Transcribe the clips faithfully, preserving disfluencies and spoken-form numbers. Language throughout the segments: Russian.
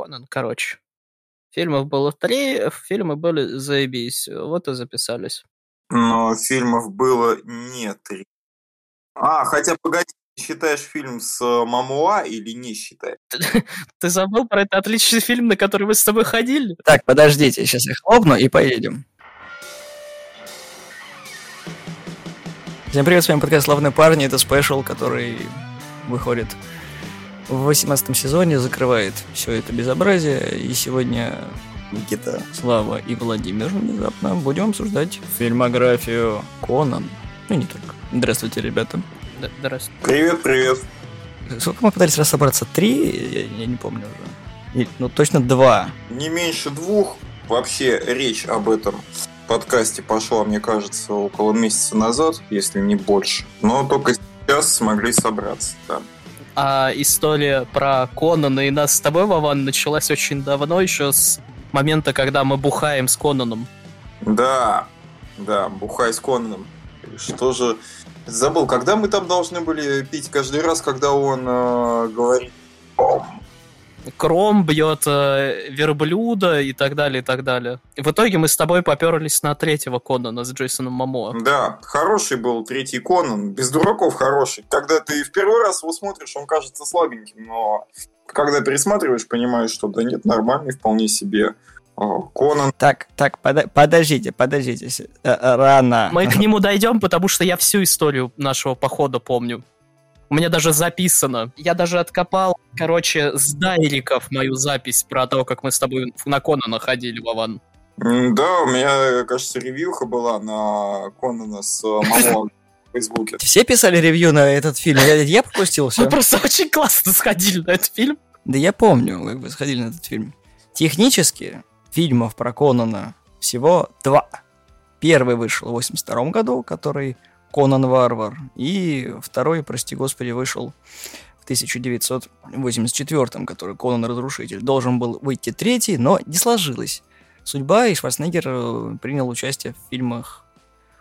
Конан, короче. Фильмов было три, фильмы были заебись. Вот и записались. Но фильмов было не три. А, хотя, погоди, считаешь фильм с Момоа или не считаешь? Ты забыл про этот отличный фильм, на который мы с тобой ходили? Так, подождите, сейчас я хлопну и поедем. Всем привет, с вами подкаст «Славные парни». Это спешл, который выходит в восемнадцатом сезоне, закрывает все это безобразие. И сегодня Никита, Слава и Владимир внезапно будем обсуждать фильмографию Конан. Ну, не только. Здравствуйте, ребята. Да, здравствуйте. Привет, привет. Сколько мы пытались раз собраться? Три? Я, я не помню уже. И, ну, точно два. Не меньше двух. Вообще, речь об этом подкасте пошла, мне кажется, около месяца назад, если не больше. Но только сейчас смогли собраться, да. А история про Конана и нас с тобой, Вован, началась очень давно, еще с момента, когда мы бухаем с Конаном. Да, да, бухай с Конаном. Что же... Забыл, когда мы там должны были пить каждый раз, когда он э, говорит... Кром бьет э, верблюда и так далее, и так далее. И в итоге мы с тобой поперлись на третьего Конана с Джейсоном Момоа. Да, хороший был третий Конан, без дураков хороший. Когда ты в первый раз его смотришь, он кажется слабеньким, но когда пересматриваешь, понимаешь, что да нет, нормальный вполне себе э, Конан. Так, так, под... подождите, подождите, рано. Мы к нему дойдем, потому что я всю историю нашего похода помню. У меня даже записано. Я даже откопал, короче, с дайриков мою запись про то, как мы с тобой на Конана ходили, Вован. Да, у меня, кажется, ревьюха была на Конана с Момоа в Фейсбуке. Все писали ревью на этот фильм? Я, я пропустился. Мы просто очень классно сходили на этот фильм. Да я помню, как вы сходили на этот фильм. Технически фильмов про Конана всего два. Первый вышел в восемьдесят втором году, который... «Конан-варвар», и второй, прости господи, вышел в тысяча девятьсот восемьдесят четвёртом, который «Конан-разрушитель». Должен был выйти третий, но не сложилось. Судьба, и Шварценеггер принял участие в фильмах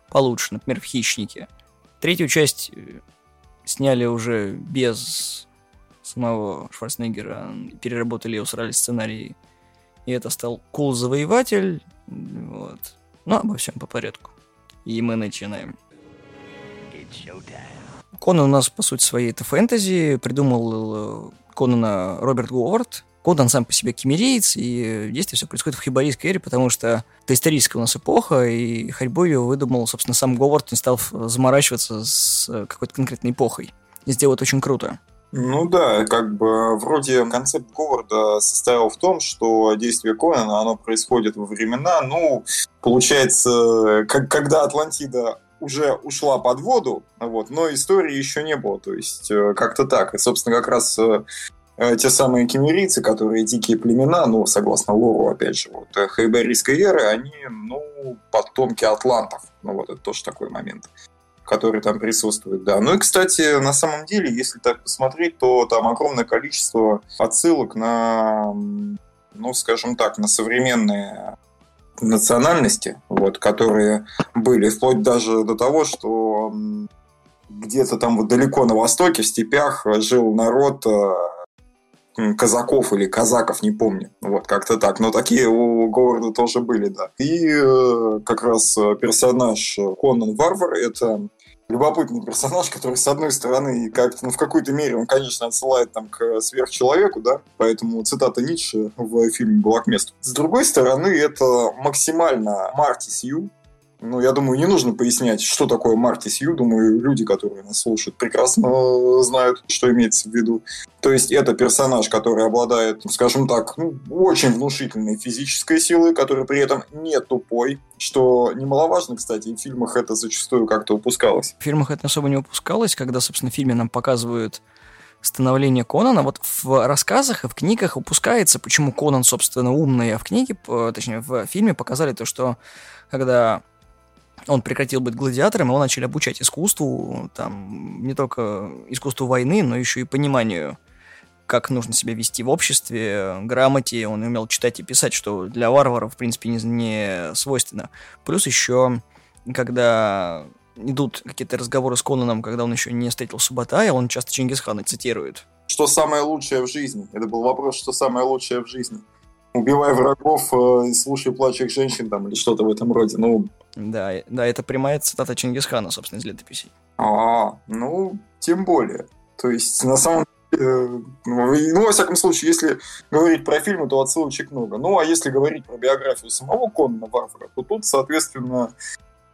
получше, например, в «Хищнике». Третью часть сняли уже без самого Шварценеггера, переработали и усрали сценарий, и это стал «Кулл-завоеватель». Вот. Но обо всем по порядку. И мы начинаем. Конан у нас, по сути своей, это фэнтези. Придумал Конана Роберт Говард. Конан сам по себе киммериец, и действие все происходит в хибарийской эре, потому что это историческая у нас эпоха, и ходьбу ее выдумал, собственно, сам Говард, не стал заморачиваться с какой-то конкретной эпохой. И сделал это очень круто. Ну да, как бы вроде концепт Говарда состоял в том, что действие Конана, оно происходит во времена, ну, получается, как, когда Атлантида... уже ушла под воду, вот, но истории еще не было, то есть э, как-то так. И, собственно, как раз э, те самые киммерийцы, которые дикие племена, ну, согласно лору, опять же, вот, э, хибарийской эры, они, ну, потомки атлантов. Ну, вот, это тоже такой момент, который там присутствует, да. Ну и, кстати, на самом деле, если так посмотреть, то там огромное количество отсылок на, ну, скажем так, на современные... национальности, вот, которые были, вплоть даже до того, что где-то там вот далеко на востоке, в степях, жил народ казаков или казаков, не помню, вот, как-то так. Но такие у Говарда тоже были, да. И как раз персонаж Конан-варвар — это любопытный персонаж, который, с одной стороны, как-то, ну, в какой-то мере он, конечно, отсылает там к сверхчеловеку, да, поэтому цитата Ницше в фильме была к месту. С другой стороны, это максимально Марти Сью. Ну, я думаю, не нужно пояснять, что такое Марти Сью. Думаю, люди, которые нас слушают, прекрасно знают, что имеется в виду. То есть, это персонаж, который обладает, скажем так, ну, очень внушительной физической силой, который при этом не тупой, что немаловажно, кстати, и в фильмах это зачастую как-то упускалось. В фильмах это особо не упускалось, когда, собственно, в фильме нам показывают становление Конана. Вот в рассказах и в книгах упускается, почему Конан, собственно, умный, а в книге, точнее, в фильме показали то, что когда... он прекратил быть гладиатором, его начали обучать искусству, там, не только искусству войны, но еще и пониманию, как нужно себя вести в обществе, грамоте. Он умел читать и писать, что для варваров, в принципе, не, не свойственно. Плюс еще, когда идут какие-то разговоры с Конаном, когда он еще не встретил Субатая, он часто Чингисхана цитирует. что самое лучшее в жизни. Это был вопрос, что самое лучшее в жизни. Убивай врагов, э, слушай плачущих женщин там, или что-то в этом роде. Ну... Да, да, это прямая цитата Чингисхана, собственно, из летописей. А, ну, тем более. То есть, на самом деле, ну, во всяком случае, если говорить про фильмы, то отсылочек много. Ну, а если говорить про биографию самого Конана-варвара, то тут, соответственно...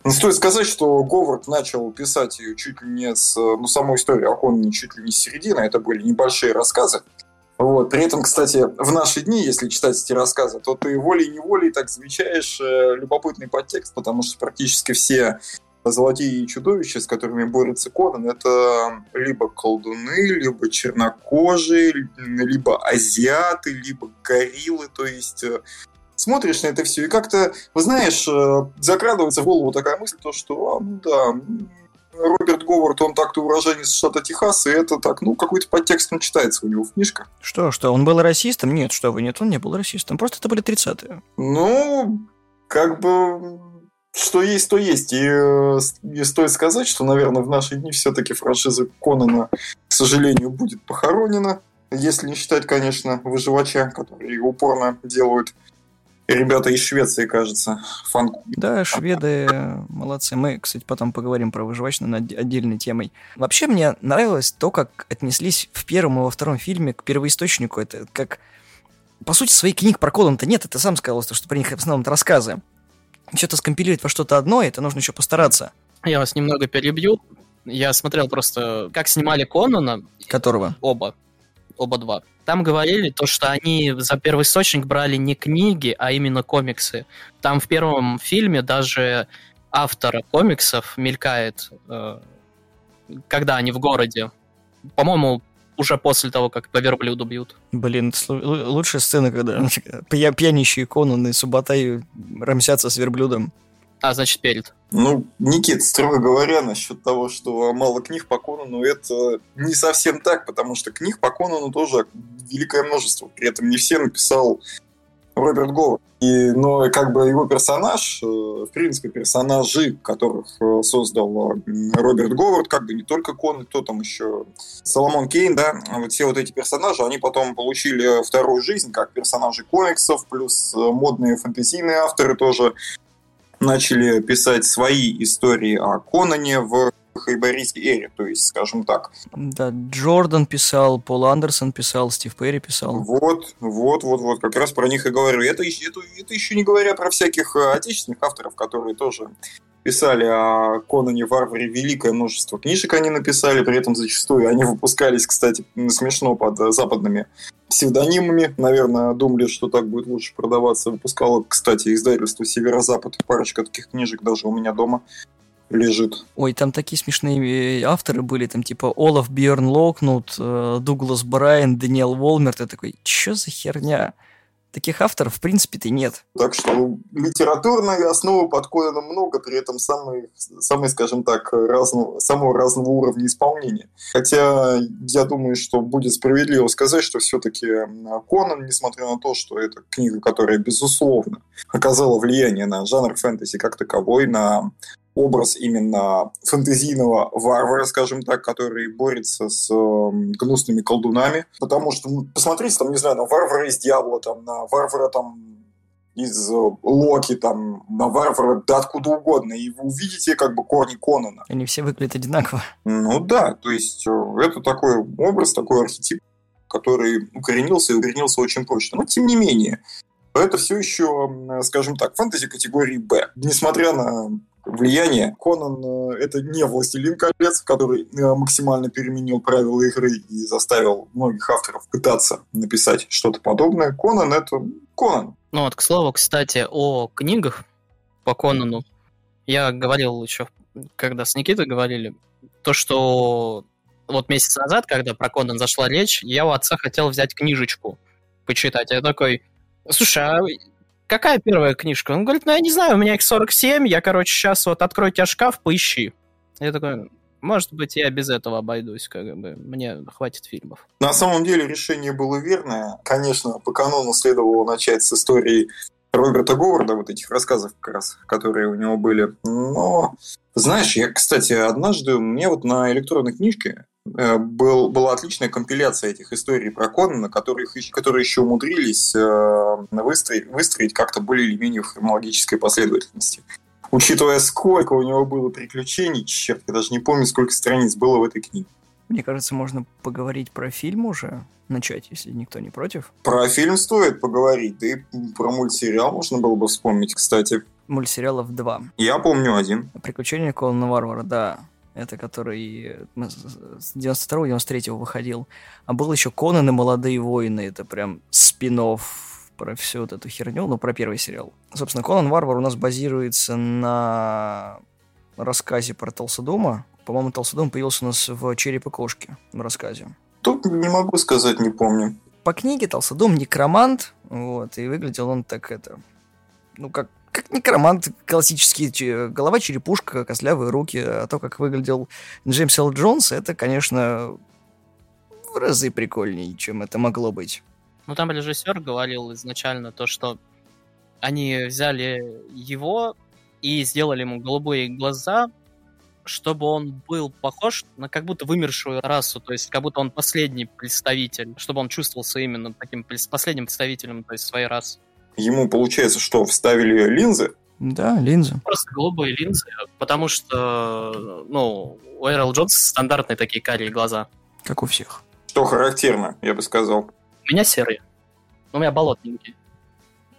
Ну, стоит сказать, что Говард начал писать ее чуть ли не с... Ну, саму историю о Конане чуть ли не с середины. Это были небольшие рассказы. Вот. При этом, кстати, в наши дни, если читать эти рассказы, то ты волей-неволей так замечаешь э, любопытный подтекст, потому что практически все злодеи и чудовища, с которыми борется Конан, это либо колдуны, либо чернокожие, либо азиаты, либо гориллы, то есть... Э, смотришь на это все, и как-то, вы знаешь, закрадывается в голову такая мысль, то, что, а, ну да, Роберт Говард, он так-то уроженец штата Техас, и это так, ну, какой-то подтекст он читается у него в книжках. Что, что, он был расистом? Нет, что вы, нет, он не был расистом, просто это были тридцатые. Ну, как бы, что есть, то есть, и, и стоит сказать, что, наверное, в наши дни все-таки франшиза Конана, к сожалению, будет похоронена, если не считать, конечно, выживача, которые упорно делают... Ребята из Швеции, кажется. Фан... Да, шведы молодцы. Мы, кстати, потом поговорим про выживачную над отдельной темой. Вообще, мне нравилось то, как отнеслись в первом и во втором фильме к первоисточнику. Это как... По сути, своих книг про Конан-то нет. Ты сам сказал, что про них в основном рассказы. Что-то скомпилировать во что-то одно, это нужно еще постараться. Я вас немного перебью. Я смотрел просто, как снимали Конана. Которого? Оба. Оба два. Там говорили то, что они за первоисточник брали не книги, а именно комиксы. Там в первом фильме даже автора комиксов мелькает, э, когда они в городе. По-моему, уже после того, как по верблюду бьют. Блин, л- лучшая сцена, когда пья- пьянищие Конан и Субатай рамсятся с верблюдом. А, значит, перед. Ну, Никит, строго говоря, насчет того, что мало книг по Конану, это не совсем так, потому что книг по Конану тоже великое множество. При этом не все написал Роберт Говард. И, но как бы его персонаж, в принципе, персонажи, которых создал Роберт Говард, как бы не только Конан, кто там еще, Соломон Кейн, да, вот все вот эти персонажи, они потом получили вторую жизнь, как персонажи комиксов, плюс модные фэнтезийные авторы тоже начали писать свои истории о Конане в хайбарийской эре, то есть, скажем так. Да, Джордан писал, Пол Андерсон писал, Стив Перри писал. Вот, вот, вот, вот, как раз про них и говорю. Это, это, это еще не говоря про всяких отечественных авторов, которые тоже писали о Конане-варваре. Великое множество книжек они написали, при этом зачастую они выпускались, кстати, смешно под западными псевдонимами. Наверное, думали, что так будет лучше продаваться. Выпускало, кстати, издательство «Северо-Запад». Парочка таких книжек даже у меня дома лежит. Ой, там такие смешные авторы были, там типа Олаф Бьерн Локнут, Дуглас Брайан, Даниэл Волмер. Ты такой, чё за херня? Таких авторов, в принципе-то, нет. Так что литературной основы под Конаном много, при этом самые, самые скажем так, разного, самого разного уровня исполнения. Хотя я думаю, что будет справедливо сказать, что все-таки Конан, несмотря на то, что это книга, которая, безусловно, оказала влияние на жанр фэнтези как таковой, на образ именно фэнтезийного варвара, скажем так, который борется с э, гнусными колдунами. Потому что, ну, посмотрите, там, не знаю, на варвара из Дьявола, там, на варвара там, из э, Локи, там, на варвара, да откуда угодно. И вы увидите как бы корни Конана. Они все выглядят одинаково. Ну да, то есть э, это такой образ, такой архетип, который укоренился и укоренился очень прочно. Но тем не менее, это все еще, скажем так, фэнтези категории Б. Несмотря на влияние. Конан — это не «Властелин колец», который максимально переменил правила игры и заставил многих авторов пытаться написать что-то подобное. Конан — это Конан. Ну вот, к слову, кстати, о книгах по Конану. Я говорил еще, когда с Никитой говорили, то, что вот месяц назад, когда про Конан зашла речь, я у отца хотел взять книжечку почитать. Я такой, слушай, а... какая первая книжка? Он говорит, ну, я не знаю, у меня их сорок семь, я, короче, сейчас вот открою тебе шкаф, поищи. Я такой, может быть, я без этого обойдусь, как бы, мне хватит фильмов. На самом деле решение было верное. Конечно, по канону следовало начать с истории Роберта Говарда, вот этих рассказов как раз, которые у него были. Но, знаешь, я, кстати, однажды, мне вот на электронной книжке был, была отличная компиляция этих историй про Конана, которые, которые еще умудрились выстроить, выстроить как-то более или менее в хронологической последовательности. Учитывая, сколько у него было приключений, черт, я даже не помню, сколько страниц было в этой книге. Мне кажется, можно поговорить про фильм уже, начать, если никто не против. Про фильм стоит поговорить, да и про мультсериал можно было бы вспомнить, кстати. Мультсериалов два. Я помню один. «Приключения Конан-варвара», да. Это который с девяносто второго девяносто третьего выходил. А был еще «Конан и молодые воины». Это прям спин-офф про всю вот эту херню, ну, про первый сериал. Собственно, «Конан-варвар» у нас базируется на рассказе про Толсодума. По-моему, Толсодум появился у нас в «Череп и кошки» в рассказе. Тут не могу сказать, не помню. По книге Толсодум некромант, вот, и выглядел он так, это, ну, как, как некромант, классический, голова, черепушка, костлявые руки. А то, как выглядел Джеймс Л. Джонс, это, конечно, в разы прикольнее, чем это могло быть. Ну, там режиссер говорил изначально то, что они взяли его и сделали ему голубые глаза, чтобы он был похож на как будто вымершую расу, то есть как будто он последний представитель, чтобы он чувствовался именно таким последним представителем, то есть своей расы. Ему, получается, что вставили линзы? Да, линзы. Просто голубые линзы, потому что, ну, у Эрл Джонса стандартные такие карие глаза. Как у всех. Что характерно, я бы сказал. У меня серые, у меня болотненькие.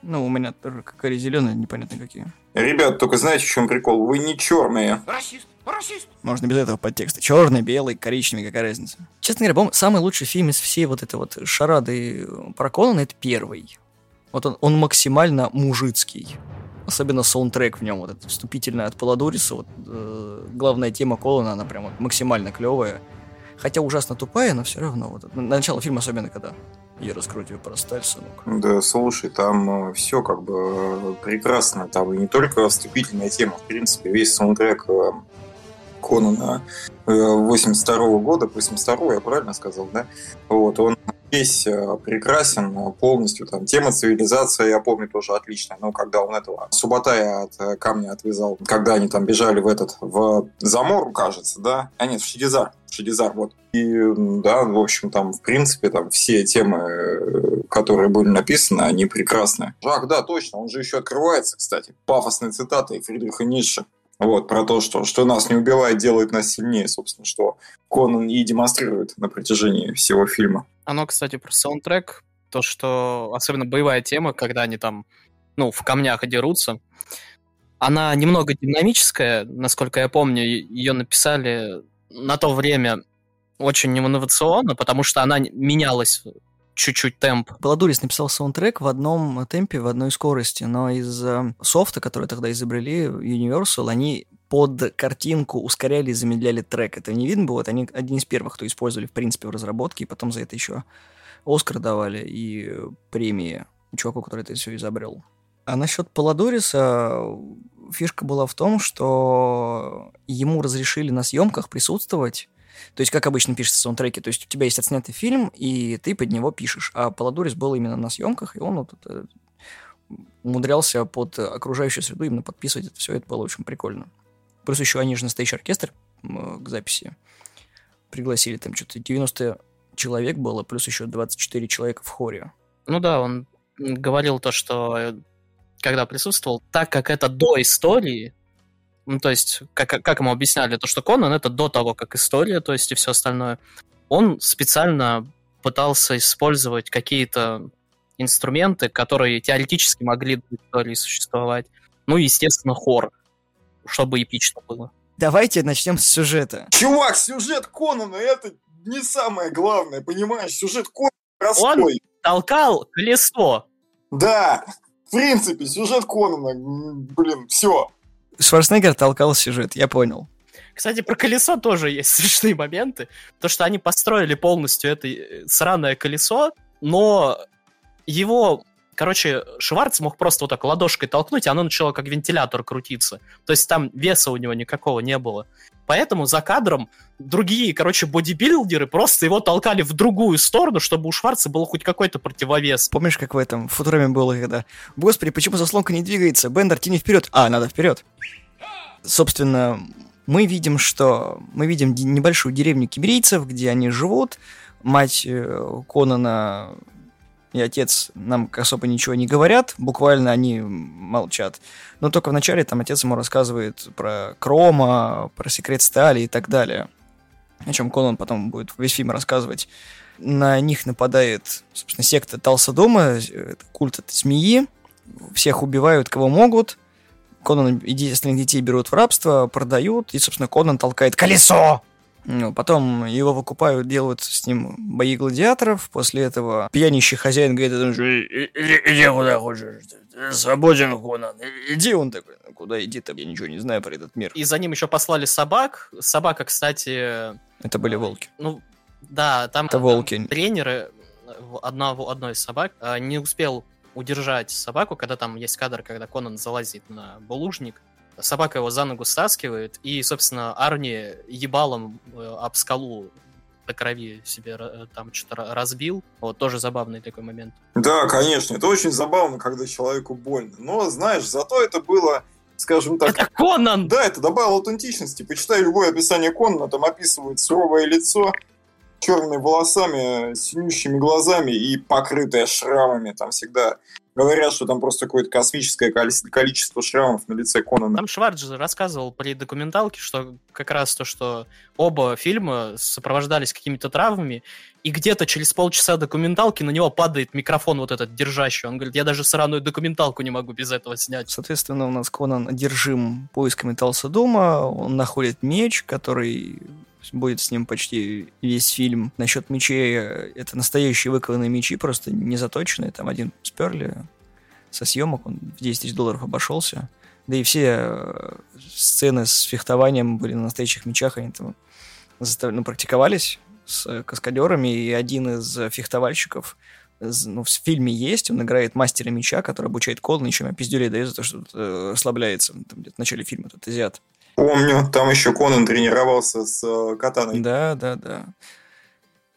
Ну, у меня тоже карие зеленые, непонятно какие. Ребят, только знаете, в чем прикол? Вы не черные. Расист, расист. Можно без этого подтекста. Черный, белый, коричневый, какая разница? Честно говоря, по-моему, самый лучший фильм из всей вот этой вот шарады про Конана — это первый. Вот он, он максимально мужицкий. Особенно саундтрек в нем, вот этот вступительный от Полидуриса. Вот, э, главная тема Конана, она прям вот максимально клевая. Хотя ужасно тупая, но все равно. Вот, на начало фильма, особенно когда я раскрутил про сталь, сынок. Да, слушай, там все как бы прекрасно. Там и не только вступительная тема. В принципе, весь саундтрек Конана восемьдесят второго года, восемьдесят второго, я правильно сказал, да? Вот, он весь прекрасен полностью. Там тема цивилизации, я помню, тоже отличная. Но когда он этого Субатая от камня отвязал, когда они там бежали в этот, в Замору, кажется, да? А нет, в Шедизар. Шедизар, вот. И, да, в общем, там, в принципе, там все темы, которые были написаны, они прекрасны. Ах, да, точно, он же еще открывается, кстати. Пафосные цитаты Фридриха Ницше. Вот, про то, что, что нас не убивает, делает нас сильнее, собственно, что Конан и демонстрирует на протяжении всего фильма. Оно, кстати, про саундтрек, то, что особенно боевая тема, когда они там, ну, в камнях дерутся, она немного динамическая, насколько я помню, ее написали на то время очень инновационно, потому что она менялась чуть-чуть темп. Полидурис написал саундтрек в одном темпе, в одной скорости, но из-за софта, который тогда изобрели, Universal, они под картинку ускоряли и замедляли трек. Это не видно было, это они одни из первых, кто использовали, в принципе, в разработке, и потом за это еще Оскар давали и премии чуваку, который это все изобрел. А насчет Полидуриса фишка была в том, что ему разрешили на съемках присутствовать. То есть, как обычно пишется в саундтреке, то есть у тебя есть отснятый фильм, и ты под него пишешь. А Полидурис был именно на съемках, и он вот это, умудрялся под окружающую среду именно подписывать это все. Это было очень прикольно. Плюс еще они же настоящий оркестр к записи пригласили. Там что-то девяносто человек было, плюс еще двадцать четыре человека в хоре. Ну да, он говорил то, что когда присутствовал, так как это до истории... Ну, то есть, как, как ему объясняли, то, что Конан — это до того, как история, то есть, и все остальное. Он специально пытался использовать какие-то инструменты, которые теоретически могли в истории существовать. Ну и, естественно, хор, чтобы эпично было. Давайте начнем с сюжета. Чувак, сюжет Конана — это не самое главное, понимаешь? Сюжет Конана простой. Он толкал колесо. Да, в принципе, сюжет Конана, блин, все. Шварценеггер толкал сюжет, я понял. Кстати, про колесо тоже есть смешные моменты. То, что они построили полностью это сраное колесо, но его, короче, Шварц мог просто вот так ладошкой толкнуть, и оно начало как вентилятор крутиться. То есть там веса у него никакого не было. Поэтому за кадром другие, короче, бодибилдеры просто его толкали в другую сторону, чтобы у Шварца был хоть какой-то противовес. Помнишь, как в этом в Футуроме было, когда «Господи, почему заслонка не двигается? Бендер, тяни вперед!» «А, надо вперед!» Собственно, мы видим, что мы видим небольшую деревню киммерийцев, где они живут. Мать Конана и отец нам особо ничего не говорят, буквально они молчат. Но только вначале там отец ему рассказывает про Крома, про секрет стали и так далее, о чем Конан потом будет весь фильм рассказывать. На них нападает, собственно, секта Талсадома, культ этой змеи. Всех убивают, кого могут. Конан и остальных детей берут в рабство, продают. И, собственно, Конан толкает колесо. Потом его выкупают, делают с ним бои гладиаторов. После этого пьянищий хозяин говорит: иди куда хочешь, свободен, Конан. Иди, он такой, куда иди-то, я ничего не знаю про этот мир. И за ним еще послали собак. Собака, кстати... Это были волки. Ну, да, там, там волки. Тренеры одного, одной из собак не успел удержать собаку, когда там есть кадр, когда Конан залазит на булыжник. Собака его за ногу стаскивает, и, собственно, Арни ебалом об скалу до крови себе там что-то разбил. Вот, тоже забавный такой момент. Да, конечно, это очень забавно, когда человеку больно. Но, знаешь, зато это было, скажем так... Это Конан! Да, это добавило аутентичности. Почитай любое описание Конана, там описывают суровое лицо, черными волосами, синющими глазами и покрытая шрамами. Там всегда говорят, что там просто какое-то космическое количество шрамов на лице Конана. Там Шварц же рассказывал при документалке, что как раз то, что оба фильма сопровождались какими-то травмами, и где-то через полчаса документалки на него падает микрофон вот этот держащий. Он говорит, я даже сраную документалку не могу без этого снять. Соответственно, у нас Конан одержим поисками Талсадома. Он находит меч, который... будет с ним почти весь фильм. Насчет мечей, это настоящие выкованные мечи, просто не заточенные. Там один сперли со съемок, он в десять тысяч долларов обошелся. Да и все сцены с фехтованием были на настоящих мечах, они там застав... ну, практиковались с каскадерами, и один из фехтовальщиков, ну, в фильме есть, он играет мастера меча, который обучает Конана, и чем пиздюлей дает за то, что э, расслабляется. Там, где-то в начале фильма этот азиат. Помню, там еще Конан тренировался с э, катаной. Да, да, да.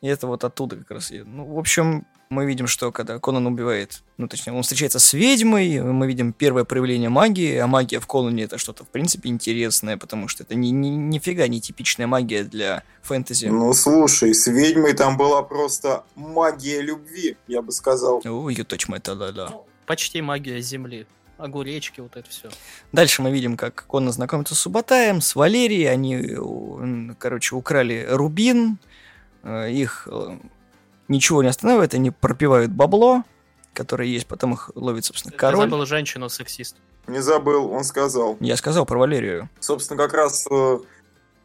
И это вот оттуда как раз. Ну, в общем, мы видим, что когда Конан убивает, ну, точнее, он встречается с ведьмой, мы видим первое проявление магии, а магия в Конане — это что-то, в принципе, интересное, потому что это ни, ни, нифига не типичная магия для фэнтези. Ну, слушай, с ведьмой там была просто магия любви, я бы сказал. О, ее точно это, да-да. Почти магия земли. Огуречки, вот это все. Дальше мы видим, как Конан знакомится с Субатаем, с Валерией. Они, короче, украли рубин. Их ничего не останавливает. Они пропивают бабло, которое есть. Потом их ловит, собственно, король. Я забыл женщину-сексист. Не забыл, он сказал. Я сказал про Валерию. Собственно, как раз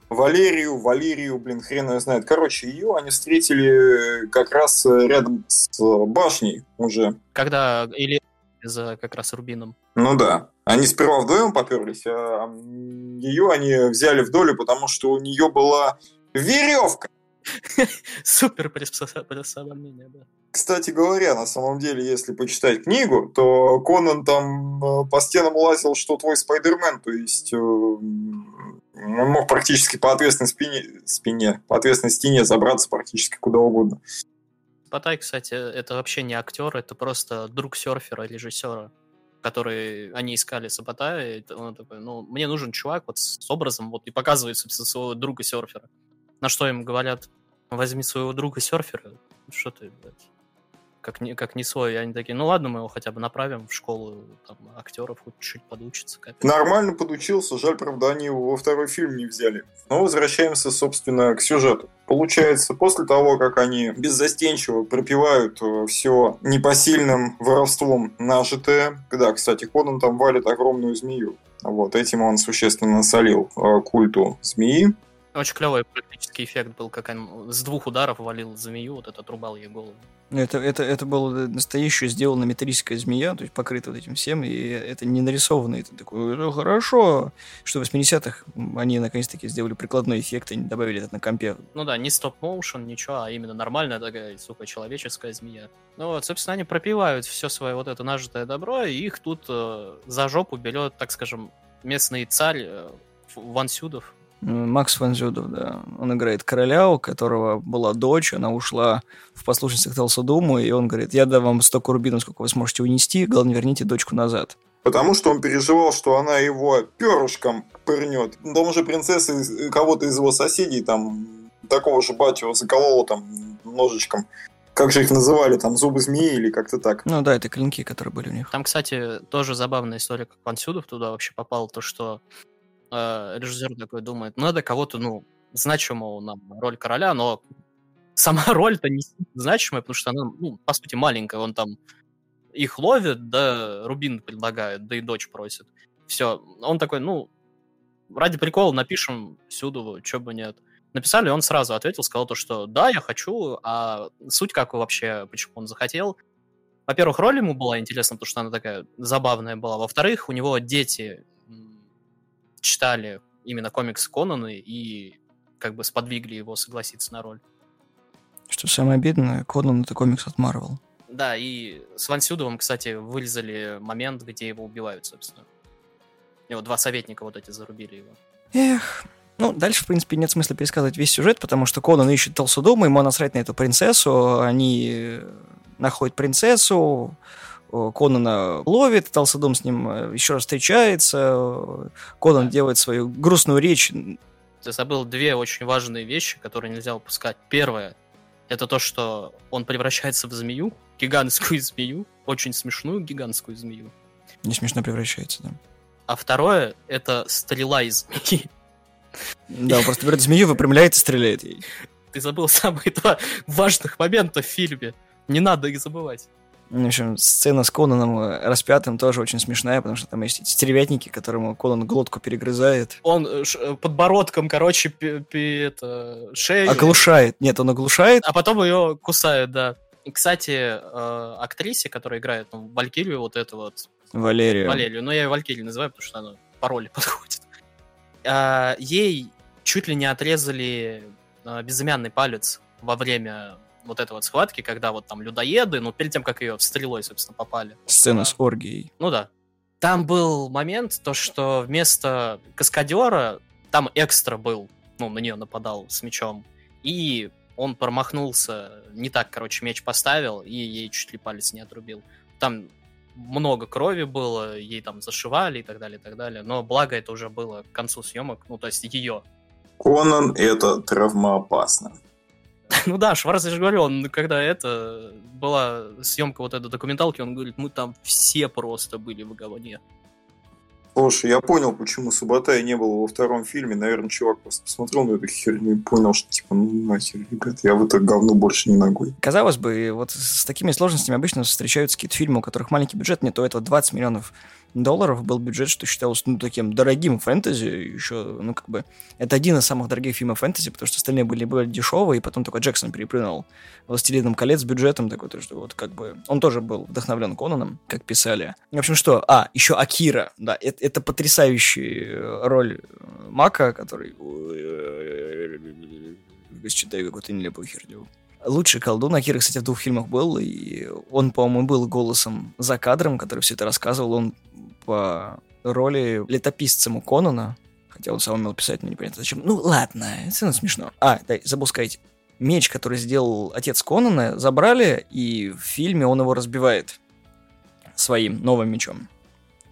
Валерию, Валерию, блин, хрен ее знает. Короче, ее они встретили как раз рядом с башней уже. Когда... или за как раз рубином. Ну да. Они сперва вдвоем поперлись, а ее они взяли в долю, потому что у нее была веревка. Супер приспособление, да. Кстати говоря, на самом деле, если почитать книгу, то Конан там по стенам лазил, что твой Спайдермен, то есть он мог практически по ответственной спине, спине, по ответственной стене забраться практически куда угодно. Патай, кстати, это вообще не актер, это просто друг серфера, режиссера, который они искали Сапатая. Он такой, ну, мне нужен чувак вот с образом, вот, и показывает, собственно, своего друга серфера. На что им говорят, возьми своего друга серфера, что ты, блядь, как не, как не свой. И они такие, ну ладно, мы его хотя бы направим в школу там, актеров, хоть чуть-чуть подучиться. Капец. Нормально подучился, жаль, правда, они его во второй фильм не взяли. Но возвращаемся, собственно, к сюжету. Получается, после того, как они беззастенчиво пропивают все непосильным воровством нажитое, да, кстати, Конан там валит огромную змею. Вот, этим он существенно насолил культу змеи. Очень клевый практический эффект был, как он с двух ударов валил змею, вот это отрубал ей голову. Это, это, это была настоящая сделана металлическая змея, то есть покрыта вот этим всем, и это не нарисованное. Это такое, ну хорошо, что в восьмидесятых они наконец-таки сделали прикладной эффект, и добавили это на компе. Ну да, не стоп-моушен, ничего, а именно нормальная такая, сука, человеческая змея. Ну вот, собственно, они пропивают все свое вот это нажитое добро, и их тут э, за жопу берет, так скажем, местный царь э, Ван Сюдов. Макс фон Сюдов, да. Он играет короля, у которого была дочь, она ушла в послушность к Талсадому, и он говорит, я дам вам столько рубинов, сколько вы сможете унести, главное, верните дочку назад. потому что он переживал, что она его перышком пырнет. Там уже принцесса кого-то из его соседей, там, такого же батю заколола там ножичком. Как же их называли, там, зубы змеи или как-то так. Ну да, это клинки, которые были у них. Там, кстати, тоже забавная история, как Фон Сюдов туда вообще попал, то, что э, режиссер такой думает, надо кого-то, ну, значимого нам роль короля, но сама роль-то не значимая, потому что она, ну, по сути, маленькая. Он там их ловит, да, рубин предлагает, да и дочь просит. Все. Он такой, ну, ради прикола напишем Сюдову, чё бы нет. Написали, он сразу ответил, сказал то, что да, я хочу, а суть как вообще, почему он захотел. Во-первых, роль ему была интересна, потому что она такая забавная была. Во-вторых, у него дети читали именно комиксы Конана и как бы сподвигли его согласиться на роль. Что самое обидное, Конан — это комикс от Marvel. Да, и с Фон Сюдовым, кстати, вырезали момент, где его убивают, собственно. Его два советника вот эти зарубили его. Эх... Ну, дальше, в принципе, нет смысла пересказывать весь сюжет, потому что Конан ищет Толсудома, ему насрать на эту принцессу, они находят принцессу, Конана ловит, Толсудом с ним еще раз встречается, Конан да. делает свою грустную речь. Ты забыл две очень важные вещи, которые нельзя упускать. Первое, это то, что он превращается в змею, гигантскую змею, очень смешную гигантскую змею. Не смешно превращается, да. А второе, это стрела из змеи. Да, он просто берет змею, выпрямляет и стреляет ей. Ты забыл самые два важных момента в фильме. Не надо их забывать. В общем, сцена с Конаном распятым тоже очень смешная, потому что там есть эти стервятники, которому Конан глотку перегрызает. Он ш- подбородком, короче, п- п- это, шею... Оглушает. Нет, он оглушает. А потом ее кусают, да. И, кстати, актрисе, которая играет ну, Валькирию, вот эту вот... Валерию. Валерию. Но я ее Валькирию называю, потому что она по роли подходит. А, ей чуть ли не отрезали а, безымянный палец во время вот этой вот схватки, когда вот там людоеды, ну, перед тем, как ее стрелой, собственно, попали. Сцена а, с оргией. Ну да. Там был момент, то, что вместо каскадера там экстра был, ну, на нее нападал с мечом, и он промахнулся, не так, короче, меч поставил, и ей чуть ли палец не отрубил. Там много крови было, ей там зашивали и так далее, и так далее. Но благо это уже было к концу съемок, ну, то есть ее. Конан — это травмоопасно. Ну да, Шварц, я же говорю, он, когда это была съемка вот этой документалки, он говорит, мы там все просто были в говне. Слушай, я понял, почему Субатая не было во втором фильме. Наверное, чувак просто посмотрел на эту херню и понял, что типа, ну нахер, ребят, я в это говно больше не ногой. Казалось бы, вот с такими сложностями обычно встречаются какие-то фильмы, у которых маленький бюджет, нет, то этого двадцать миллионов долларов был бюджет, что считалось, ну, таким дорогим фэнтези, еще, ну, как бы, это один из самых дорогих фильмов фэнтези, потому что остальные были, были дешевые, и потом только Джексон перепрыгнул «Властелином колец» с бюджетом такой, то, что вот, как бы, он тоже был вдохновлен Конаном, как писали. В общем, что, а, еще Акира, да, это, это потрясающая роль Мака, который... Считаю, какой-то нелепую хер делал. Лучший колдун. Акира, кстати, в двух фильмах был, и он, по-моему, был голосом за кадром, который все это рассказывал. Он по роли летописцем у Конана, хотя он сам умел писать, но непонятно зачем. Ну, ладно, это смешно. А, дай, запускайте. Меч, который сделал отец Конана, забрали, и в фильме он его разбивает своим новым мечом.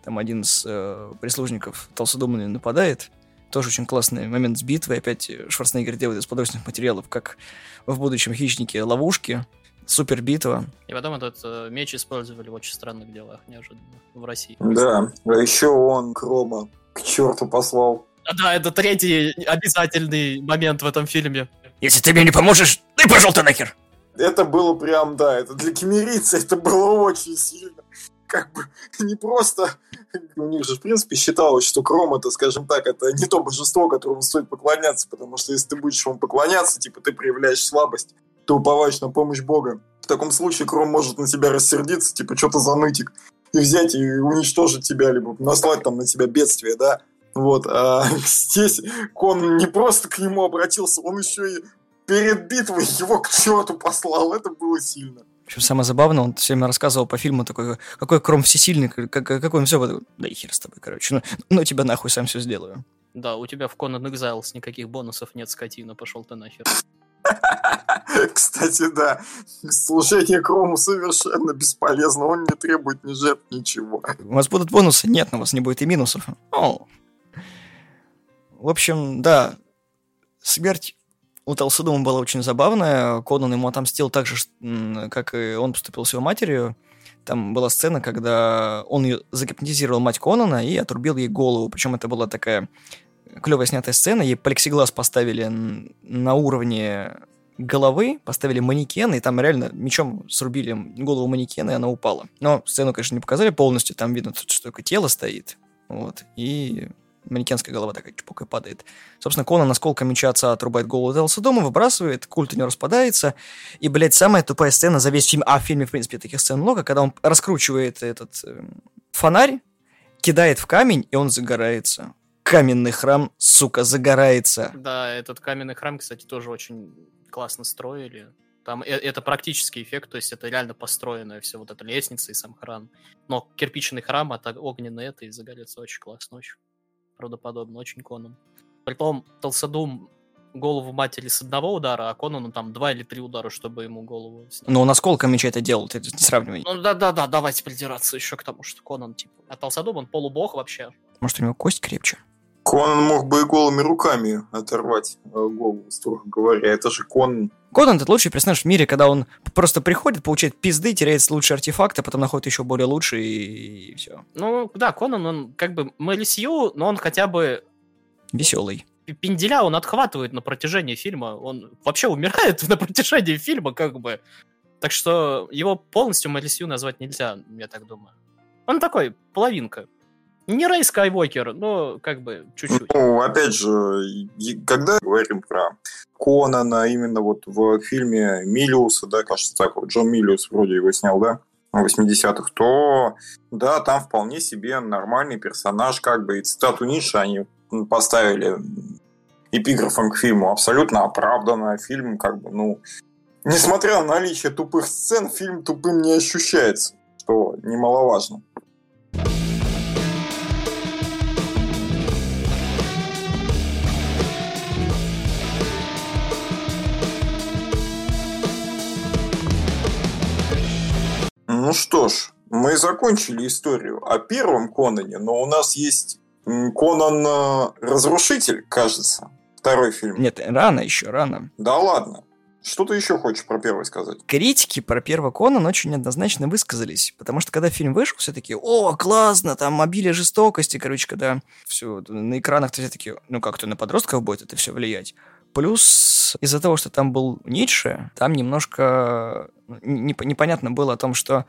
Там один из э, прислужников Толсудома нападает. Тоже очень классный момент с битвы. Опять Шварценеггер делает из подручных материалов, как в будущем «Хищнике» ловушки. Супер битва. И потом этот э, меч использовали в очень странных делах, неожиданно, в России. Да, а еще он Крома к черту послал. А, да, это третий обязательный момент в этом фильме. Если ты мне не поможешь, ты пошел ты нахер! Это было прям, да, это для киммерийца это было очень сильно. Как бы не просто... У них же, в принципе, считалось, что Кром, это, скажем так, это не то божество, которому стоит поклоняться, потому что если ты будешь ему поклоняться, типа, ты проявляешь слабость, ты уповаешь на помощь Бога. В таком случае Кром может на тебя рассердиться, типа, что-то за нытик, и взять и уничтожить тебя, либо наслать там на тебя бедствие, да? Вот. А здесь Конан не просто к нему обратился, он еще и перед битвой его к черту послал. Это было сильно. В общем, самое забавное, он все время рассказывал по фильму такой, какой Кром всесильный, как, какой он все... Да и хер с тобой, короче. Ну, ну тебя нахуй сам все сделаю. Да, у тебя в Conan Exiles никаких бонусов нет, скотина, пошел ты нахер. Кстати, да. Служение Крому совершенно бесполезно. Он не требует ни жертв, ничего. У вас будут бонусы? Нет, у вас не будет и минусов. О. В общем, да. Смерть у Толстодума была очень забавная. Конан ему отомстил так же, как и он поступил с его матерью. Там была сцена, когда он загипнотизировал мать Конана и отрубил ей голову. Причем это была такая клевая снятая сцена. Ей плексиглаз поставили на уровне головы, поставили манекен, и там реально мечом срубили голову манекена, и она упала. Но сцену, конечно, не показали полностью. Там видно, что только тело стоит. Вот. И манекенская голова такая чпокой падает. Собственно, Конан осколком меча отца отрубает голову Толстодума, выбрасывает, культ у него распадается. И, блядь, самая тупая сцена за весь фильм. А в фильме, в принципе, таких сцен много, когда он раскручивает этот э, фонарь, кидает в камень, и он загорается. Каменный храм, сука, загорается. Да, этот каменный храм, кстати, тоже очень классно строили. Там это практический эффект, то есть это реально построенная вся вот эта лестница и сам храм. Но кирпичный храм, а так огненный это, и загорится очень классно, очень правдоподобно, очень Конан. Притом Толстодум голову матери с одного удара, а Конану там два или три удара, чтобы ему голову снять. Ну, он осколком меча это делал, ты не сравнивай. Ну, да-да-да, давайте придираться еще к тому, что Конан, типа... А Толстодум, он полубог вообще. Может, у него кость крепче? Конан мог бы и голыми руками оторвать голову, строго говоря. Это же Конан. Конан — это лучший персонаж в мире, когда он просто приходит, получает пизды, теряет лучшие артефакты, потом находит еще более лучшие, и... и все. Ну, да, Конан, он как бы Мэлисью, но он хотя бы... веселый. Пинделя он отхватывает на протяжении фильма. Он вообще умирает на протяжении фильма, как бы. Так что его полностью Мэлисью назвать нельзя, я так думаю. Он такой, половинка. Не Рэй Скайуокер, но как бы чуть-чуть. Ну, опять же, когда говорим про Конана, именно вот в фильме Милиуса, да, кажется, так вот, Джон Милиус вроде его снял, да, в восьмидесятых, то, да, там вполне себе нормальный персонаж, как бы, и цитату Ницше они поставили эпиграфом к фильму, абсолютно оправданно, фильм, как бы, ну, несмотря на наличие тупых сцен, фильм тупым не ощущается, что немаловажно. Ну что ж, мы закончили историю о первом Конане, но у нас есть Конан-разрушитель, кажется, второй фильм. Нет, рано еще, рано. Да ладно. Что ты еще хочешь про первый сказать? Критики про первый Конан очень однозначно высказались, потому что когда фильм вышел, все такие: о, классно, там обилие жестокости, короче, когда все на экранах, все такие, ну как-то на подростков будет это все влиять. Плюс из-за того, что там был Ницше, там немножко непонятно было о том, что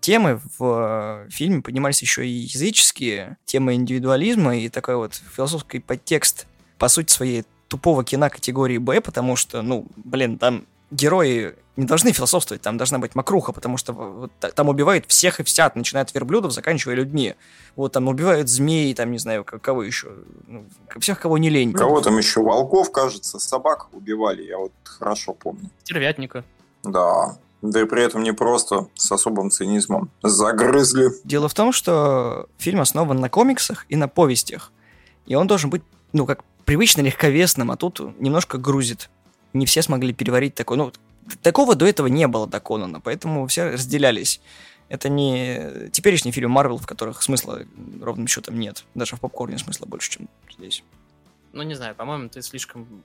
темы в фильме поднимались еще и языческие, темы индивидуализма и такой вот философский подтекст, по сути своей, тупого кино категории Б, потому что, ну, блин, там герои не должны философствовать, там должна быть мокруха, потому что вот, там убивают всех и вся, начиная от верблюдов, заканчивая людьми. Вот там убивают змей, там, не знаю, кого еще, ну, всех, кого не лень. Кого там еще? Волков, кажется, собак убивали, я вот хорошо помню. Стервятника. Да, да и при этом не просто, с особым цинизмом. Загрызли. Дело в том, что фильм основан на комиксах и на повестях, и он должен быть, ну, как привычно легковесным, а тут немножко грузит. Не все смогли переварить такое. Ну, такого до этого не было до Конана, поэтому все разделялись. Это не теперешний фильм Марвел, в которых смысла ровным счетом нет. Даже в попкорне смысла больше, чем здесь. Ну, не знаю, по-моему, ты слишком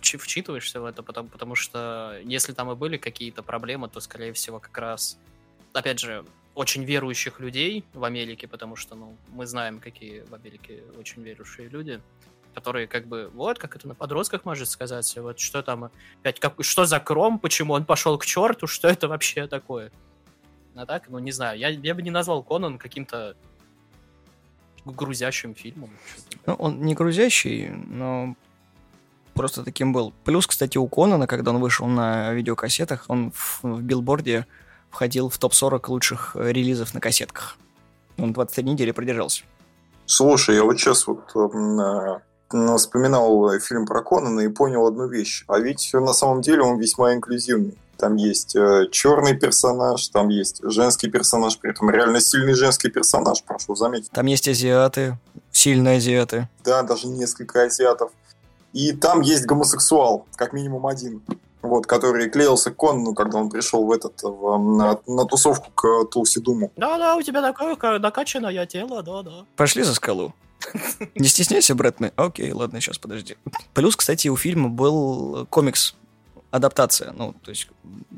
вчитываешься в это, потому, потому что если там и были какие-то проблемы, то, скорее всего, как раз, опять же, очень верующих людей в Америке, потому что, ну, мы знаем, какие в Америке очень верующие люди, которые как бы, вот, как это на подростках может сказать, вот что там, опять, как, что за Кром, почему он пошел к черту, что это вообще такое? А так, ну, не знаю, я, я бы не назвал Конан каким-то грузящим фильмом. Ну, он не грузящий, но просто таким был. Плюс, кстати, у Конана, когда он вышел на видеокассетах, он в, в билборде входил в топ сорок лучших релизов на кассетках. Он двадцать три недели продержался. Слушай, я вот сейчас вот... вспоминал фильм про Конана и понял одну вещь. А ведь на самом деле он весьма инклюзивный. Там есть э, черный персонаж, там есть женский персонаж, при этом реально сильный женский персонаж, прошу заметить. Там есть азиаты, сильные азиаты. Да, даже несколько азиатов. И там есть гомосексуал, как минимум один. вот, который клеился к Конану, когда он пришел в этот, в, на, на тусовку к Тулсидуму. Да-да, у тебя такое накачанное тело, да-да. Пошли за скалу. Не стесняйся, брат, мы... Окей, ладно, сейчас, подожди. Плюс, кстати, у фильма был комикс, адаптация. Ну, то есть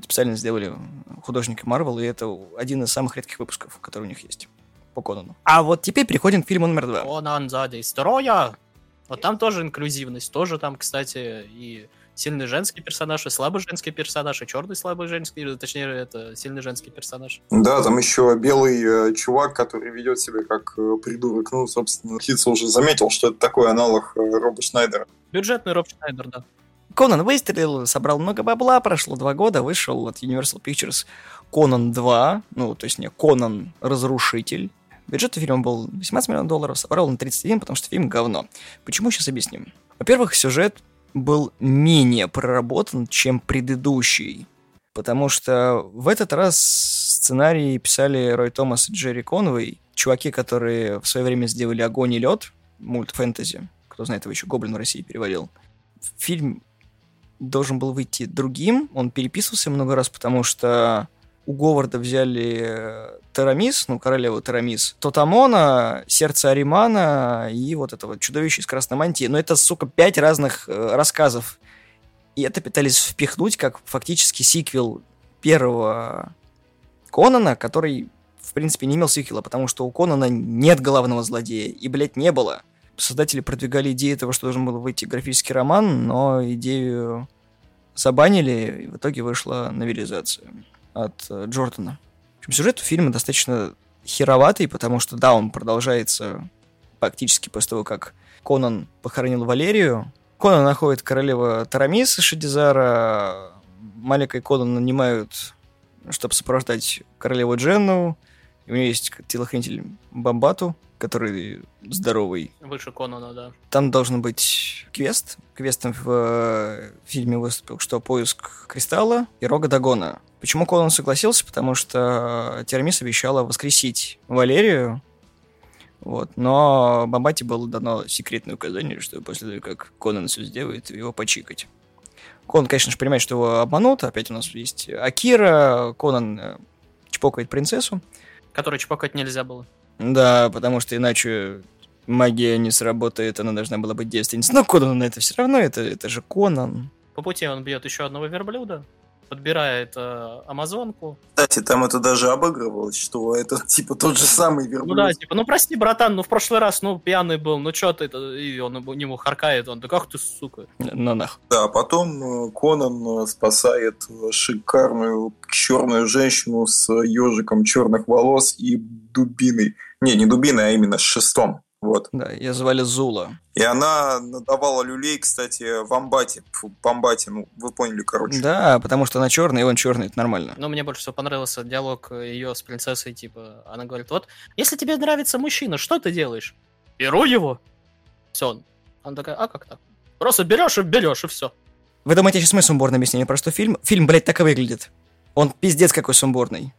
специально сделали художники Marvel, и это один из самых редких выпусков, которые у них есть по Конану. А вот теперь переходим к фильму номер два. Конан сзади из строя. Вот там тоже инклюзивность. Тоже там, кстати, и сильный женский персонаж, и слабый женский персонаж, и черный слабый женский, точнее, это сильный женский персонаж. Да, там еще белый э, чувак, который ведет себя как э, придурок. Ну, собственно, Хитцл уже заметил, что это такой аналог э, Роба Шнайдера. Бюджетный Роб Шнайдер, да. Конан выстрелил, собрал много бабла, прошло два года, вышел от Universal Pictures Конан два, ну, то есть не Конан-разрушитель. Бюджет фильма был восемнадцать миллионов долларов, собрал он тридцать один, потому что фильм говно. Почему, сейчас объясним. Во-первых, сюжет был менее проработан, чем предыдущий, потому что в этот раз сценарий писали Рой Томас и Джерри Конвей, чуваки, которые в свое время сделали «Огонь и лед», мульт-фэнтези, кто знает, его еще «Гоблин» в России переводил. Фильм должен был выйти другим, он переписывался много раз, потому что... У Говарда взяли Тарамис, ну, королеву Тарамис, Тотамона, Сердце Аримана и вот этого чудовища из Красной мантии. Но это, сука, пять разных э, рассказов. И это пытались впихнуть как фактически сиквел первого Конана, который, в принципе, не имел сиквела, потому что у Конана нет главного злодея. И, блядь, не было. Создатели продвигали идею того, что должен был выйти графический роман, но идею забанили, и в итоге вышла новелизация от Джордана. В общем, сюжет у фильма достаточно хероватый, потому что, да, он продолжается фактически после того, как Конан похоронил Валерию. Конан находит королева Тарамис из Шадизара, Малика и Конан нанимают, чтобы сопровождать королеву Дженну. У нее есть телохранитель Бамбату, который здоровый. Выше Конана, да. Там должен быть квест. Квестом в, э, в фильме выступил, что поиск кристалла и рога Дагона. Почему Конан согласился? Потому что Тирамис обещала воскресить Валерию, вот. Но Бамбате было дано секретное указание, что после того, как Конан все сделает, его почикать. Конан, конечно же, понимает, что его обманут. Опять у нас есть Акира. Конан чпокает принцессу. Которую чпокать нельзя было. Да, потому что иначе магия не сработает, она должна была быть девственницей. Но Конан это все равно, это, это же Конан. По пути он бьет еще одного верблюда. Подбирает э, амазонку. Кстати, там это даже обыгрывалось, что это типа тот же самый верблюд. Ну да, типа, ну прости, братан, ну в прошлый раз, ну пьяный был, ну чё ты, и он ему харкает, он, да как ты, сука. На нах. Да, потом Конан спасает шикарную черную женщину с ежиком черных волос и дубиной. Не, не дубиной, а именно с шестом. Вот. Да, ее звали Зула. И она надавала люлей, кстати, в Амбате. Фу, в Амбате, ну, вы поняли, короче. Да, потому что она черная, и он черный, это нормально. Но мне больше всего понравился диалог ее с принцессой, типа, она говорит, вот, если тебе нравится мужчина, что ты делаешь? Беру его. Все, он. Она такая, а как так? Просто берешь и берешь, и все. Вы думаете, сейчас мы сумбурное объяснение про что фильм? Фильм, блядь, так и выглядит. Он пиздец какой сумбурный.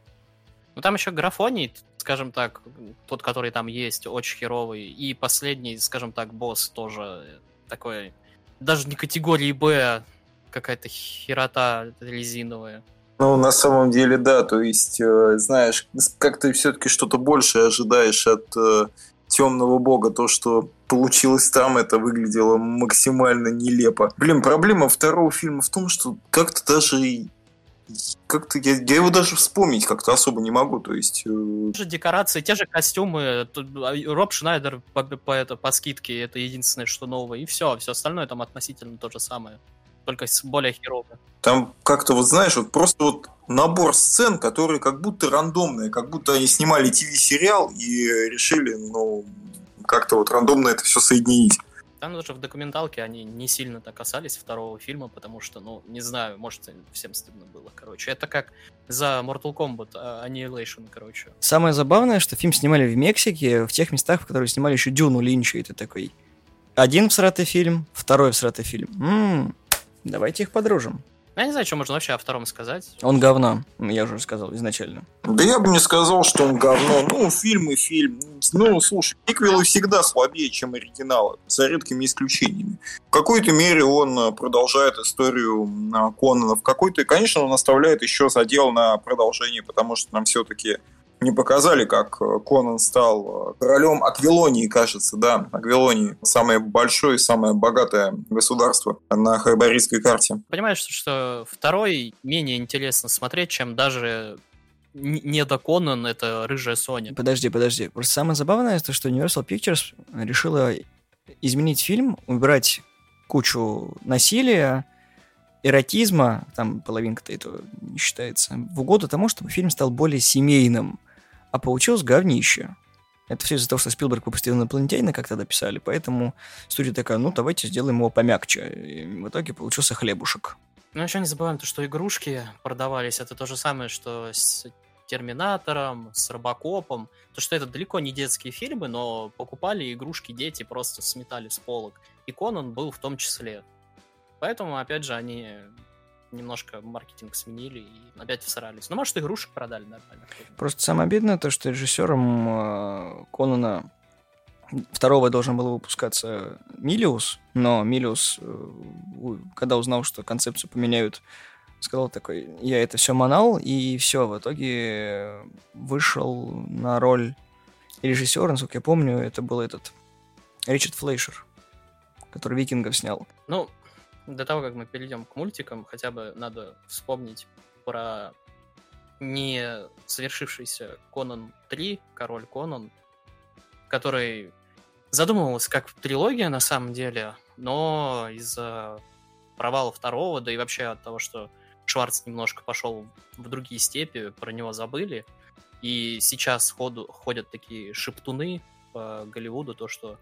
Ну, там еще графоний, скажем так, тот, который там есть, очень херовый. И последний, скажем так, босс тоже такой, даже не категории Б, какая-то херота резиновая. Ну, на самом деле, да, то есть, знаешь, как ты все-таки что-то большее ожидаешь от э, темного бога, то, что получилось там, это выглядело максимально нелепо. Блин, проблема второго фильма в том, что как-то даже... Как-то я, я его даже вспомнить как-то особо не могу, то есть... Те же декорации, те же костюмы, Роб Шнайдер по, по, это, по скидке, это единственное, что новое, и все, все остальное там относительно то же самое, только более херово. Там как-то, вот знаешь, вот просто вот набор сцен, которые как будто рандомные, как будто они снимали ТВ-сериал и решили, ну, как-то вот рандомно это все соединить. Там даже в документалке они не сильно так касались второго фильма, потому что, ну, не знаю, может, всем стыдно было, короче. Это как за Mortal Kombat, Annihilation, короче. Самое забавное, что фильм снимали в Мексике, в тех местах, в которых снимали еще Дюну Линча, и ты такой, один всратый фильм, второй всратый фильм. М-м, давайте их подружим. Я не знаю, что можно вообще о втором сказать. Он говно, я уже сказал изначально. Да я бы не сказал, что он говно. Ну, фильм и фильм. Ну, слушай, приквелы всегда слабее, чем оригиналы, за редкими исключениями. В какой-то мере он продолжает историю Конана, в какой-то, конечно, он оставляет еще задел на продолжение, потому что нам все-таки не показали, как Конан стал королем Аквилонии, кажется, да, Аквилонии, самое большое и самое богатое государство на хайбарийской карте. Понимаешь, что второй менее интересно смотреть, чем даже... Не до Конан, это Рыжая Соня. Подожди, подожди. Просто самое забавное, то, что Universal Pictures решила изменить фильм, убрать кучу насилия, эротизма, там половинка-то это не считается, в угоду тому, чтобы фильм стал более семейным. А получилось говнище. Это все из-за того, что Спилберг выпустил «Инопланетянина», как тогда писали, поэтому студия такая, ну, давайте сделаем его помягче. И в итоге получился хлебушек. Ну, еще не забываем то, что игрушки продавались. Это то же самое, что с Терминатором, с Робокопом. То, что это далеко не детские фильмы, но покупали игрушки дети, просто сметали с полок. И Конан был в том числе. Поэтому, опять же, они немножко маркетинг сменили и опять всрались. Ну, может, игрушек продали нормально. Просто самое обидное то, что режиссером Конана второго должен был выпускаться Милиус, но Милиус, когда узнал, что концепцию поменяют, сказал такой, я это все манал, и все, в итоге вышел на роль режиссера, насколько я помню, это был этот Ричард Флейшер, который «Викингов» снял. Ну, до того, как мы перейдем к мультикам, хотя бы надо вспомнить про не совершившийся Конан три, Король Конан, который задумывался как трилогия на самом деле, но из-за провала второго, да и вообще от того, что Шварц немножко пошел в другие степи, про него забыли. И сейчас ходу, ходят такие шептуны по Голливуду, то что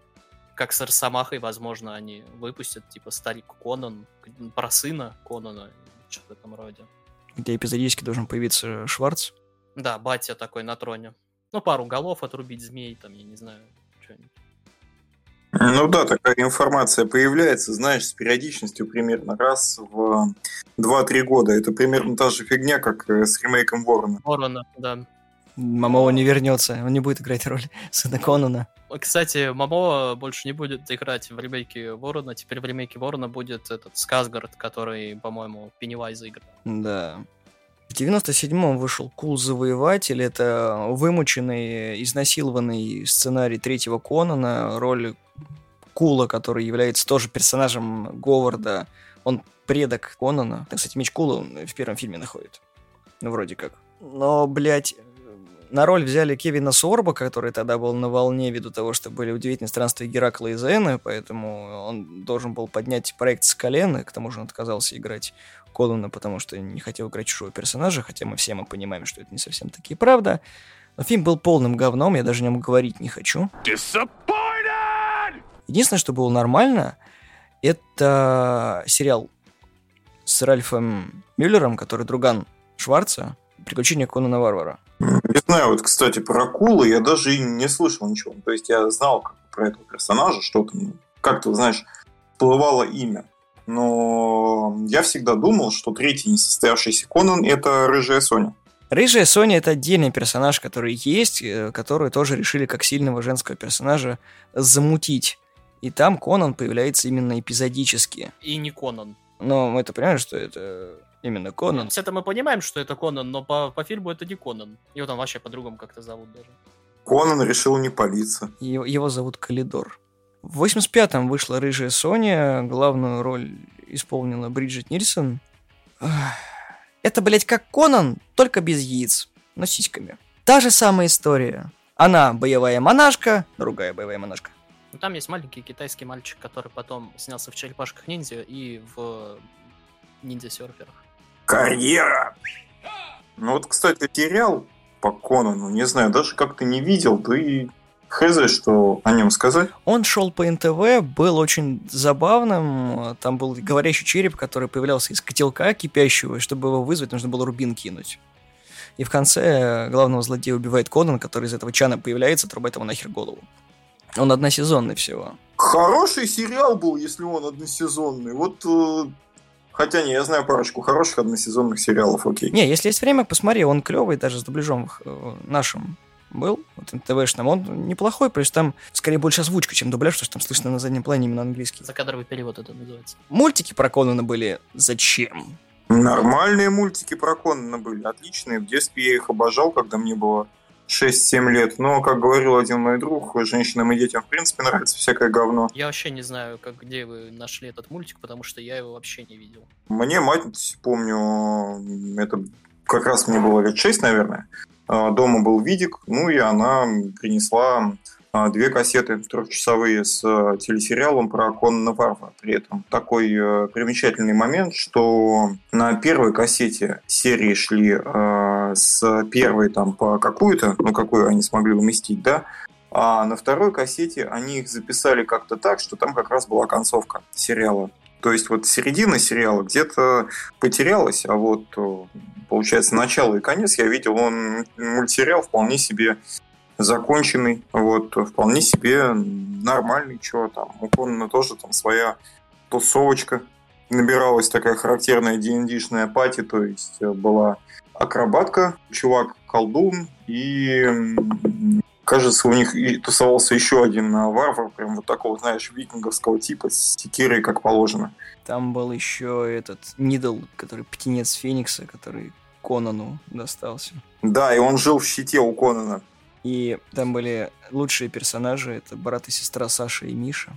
как с Росомахой, возможно, они выпустят, типа, старик Конан, про сына Конана, что-то в этом роде. Где эпизодически должен появиться Шварц? Да, батя такой на троне. Ну, пару голов отрубить, змей, там, я не знаю, что-нибудь. Ну да, такая информация появляется, знаешь, с периодичностью примерно раз в два-три года. Это примерно та же фигня, как с ремейком Ворона. Ворона, да. Момоа не вернется, он не будет играть роль сына Конана. Кстати, Момоа больше не будет играть в ремейке Ворона. Теперь в ремейке Ворона будет этот Сказгард, который, по-моему, Пеннивайза играл. Да. В девяносто седьмом вышел «Кулл-завоеватель». Это вымученный, изнасилованный сценарий третьего Конана. Роль Кула, который является тоже персонажем Говарда. Он предок Конана. Кстати, меч Кула он в первом фильме находит. Ну, вроде как. Но, блядь, на роль взяли Кевина Сорбо, который тогда был на волне ввиду того, что были удивительные странствия Геракла и Зены, поэтому он должен был поднять проект с колена. К тому же он отказался играть Конана, потому что не хотел играть чужого персонажа, хотя мы все мы понимаем, что это не совсем таки правда. Но фильм был полным говном, я даже о нем говорить не хочу. Единственное, что было нормально, это сериал с Ральфом Мёллером, который друган Шварца, «Приключения Конана-варвара». Не знаю, вот, кстати, про Кула я даже и не слышал ничего. То есть я знал как, про этого персонажа, что-то, как-то, знаешь, всплывало имя. Но я всегда думал, что третий несостоявшийся Конан – это Рыжая Соня. Рыжая Соня – это отдельный персонаж, который есть, который тоже решили как сильного женского персонажа замутить. И там Конан появляется именно эпизодически. И не Конан. Но мы-то понимаем, что это... Именно Конан. Нет, все-то мы понимаем, что это Конан, но по, по фильму это не Конан. Его там вообще по-другому как-то зовут даже. Конан решил не палиться. Его, его зовут Калидор. В восемьдесят пятом вышла «Рыжая Соня». Главную роль исполнила Бриджит Нильсон. Это, блядь, как Конан, только без яиц, но с сиськами. Та же самая история. Она боевая монашка, другая боевая монашка. Там есть маленький китайский мальчик, который потом снялся в «Черепашках ниндзя» и в «Ниндзя-серферах». Карьера! Ну вот, кстати, сериал по Конану, не знаю, даже как-то не видел, да и хз, что о нем сказать. Он шел по эн тэ вэ, был очень забавным, там был говорящий череп, который появлялся из котелка кипящего, чтобы его вызвать, нужно было рубин кинуть. И в конце главного злодея убивает Конан, который из этого чана появляется, отрубает ему нахер голову. Он односезонный всего. Хороший сериал был, если он односезонный. Вот... Хотя не, я знаю парочку хороших односезонных сериалов, окей. Не, если есть время, посмотри, он клевый даже с дубляжом нашим. был, вот эн тэ вэ-шном, он неплохой, потому что там скорее больше озвучка, чем дубляж, потому что там слышно на заднем плане именно английский. Закадровый перевод это называется. Мультики про Конана были зачем? Нормальные мультики про Конана были, отличные. В детстве я их обожал, когда мне было шесть-семь лет. Но, как говорил один мой друг, женщинам и детям в принципе нравится всякое говно. Я вообще не знаю, как, где вы нашли этот мультик, потому что я его вообще не видел. Мне мать, помню, это как раз мне было лет шесть, наверное. Дома был видик, ну и она принесла две кассеты трехчасовые с телесериалом про Конан-варвара. При этом такой примечательный момент, что на первой кассете серии шли э, с первой там по какую-то, ну какую они смогли уместить, да, а на второй кассете они их записали как-то так, что там как раз была концовка сериала. То есть вот середина сериала где-то потерялась, а вот получается начало и конец я видел, он мультсериал вполне себе законченный, вот, вполне себе нормальный, чего там. У Конана тоже там своя тусовочка набиралась, такая характерная ди энд ди-шная пати, то есть была акробатка, чувак-колдун, и, кажется, у них и тусовался еще один варвар, прям вот такого, знаешь, викинговского типа, с секирой, как положено. Там был еще этот Нидл, который птенец Феникса, который Конану достался. Да, и он жил в щите у Конана. И там были лучшие персонажи, это брат и сестра Саша и Миша.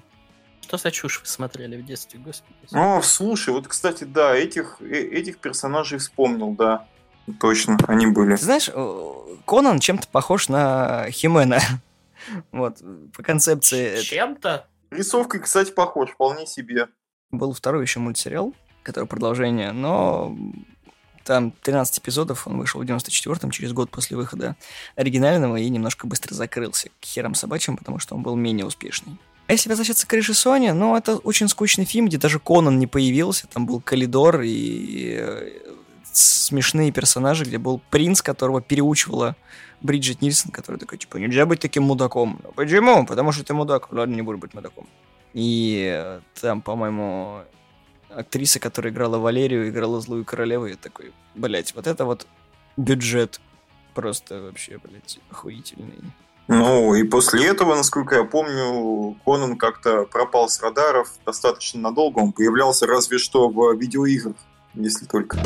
Что за чушь вы смотрели в детстве, господи? О, слушай, вот, кстати, да, этих, этих персонажей вспомнил, да. Точно, они были. Ты знаешь, Конан чем-то похож на Хи-Мена. Вот, по концепции... Чем-то? Рисовкой, кстати, похож, вполне себе. Был второй еще мультсериал, который продолжение, но... Там тринадцать эпизодов, он вышел в девяносто четвёртом, через год после выхода оригинального, и немножко быстро закрылся к херам собачьим, потому что он был менее успешный. А если возвращаться к «Рыжей Соне», ну, это очень скучный фильм, где даже Конан не появился, там был коридор и смешные персонажи, где был принц, которого переучивала Бриджит Нильсон, который такой, типа, нельзя быть таким мудаком. Почему? Потому что ты мудак. Ладно, не буду быть мудаком. И там, по-моему... Актриса, которая играла Валерию, играла Злую Королеву, и я такой, блять, вот это вот бюджет просто вообще, блять, охуительный. Ну, и после этого, насколько я помню, Конан как-то пропал с радаров достаточно надолго, он появлялся разве что в видеоиграх, если только...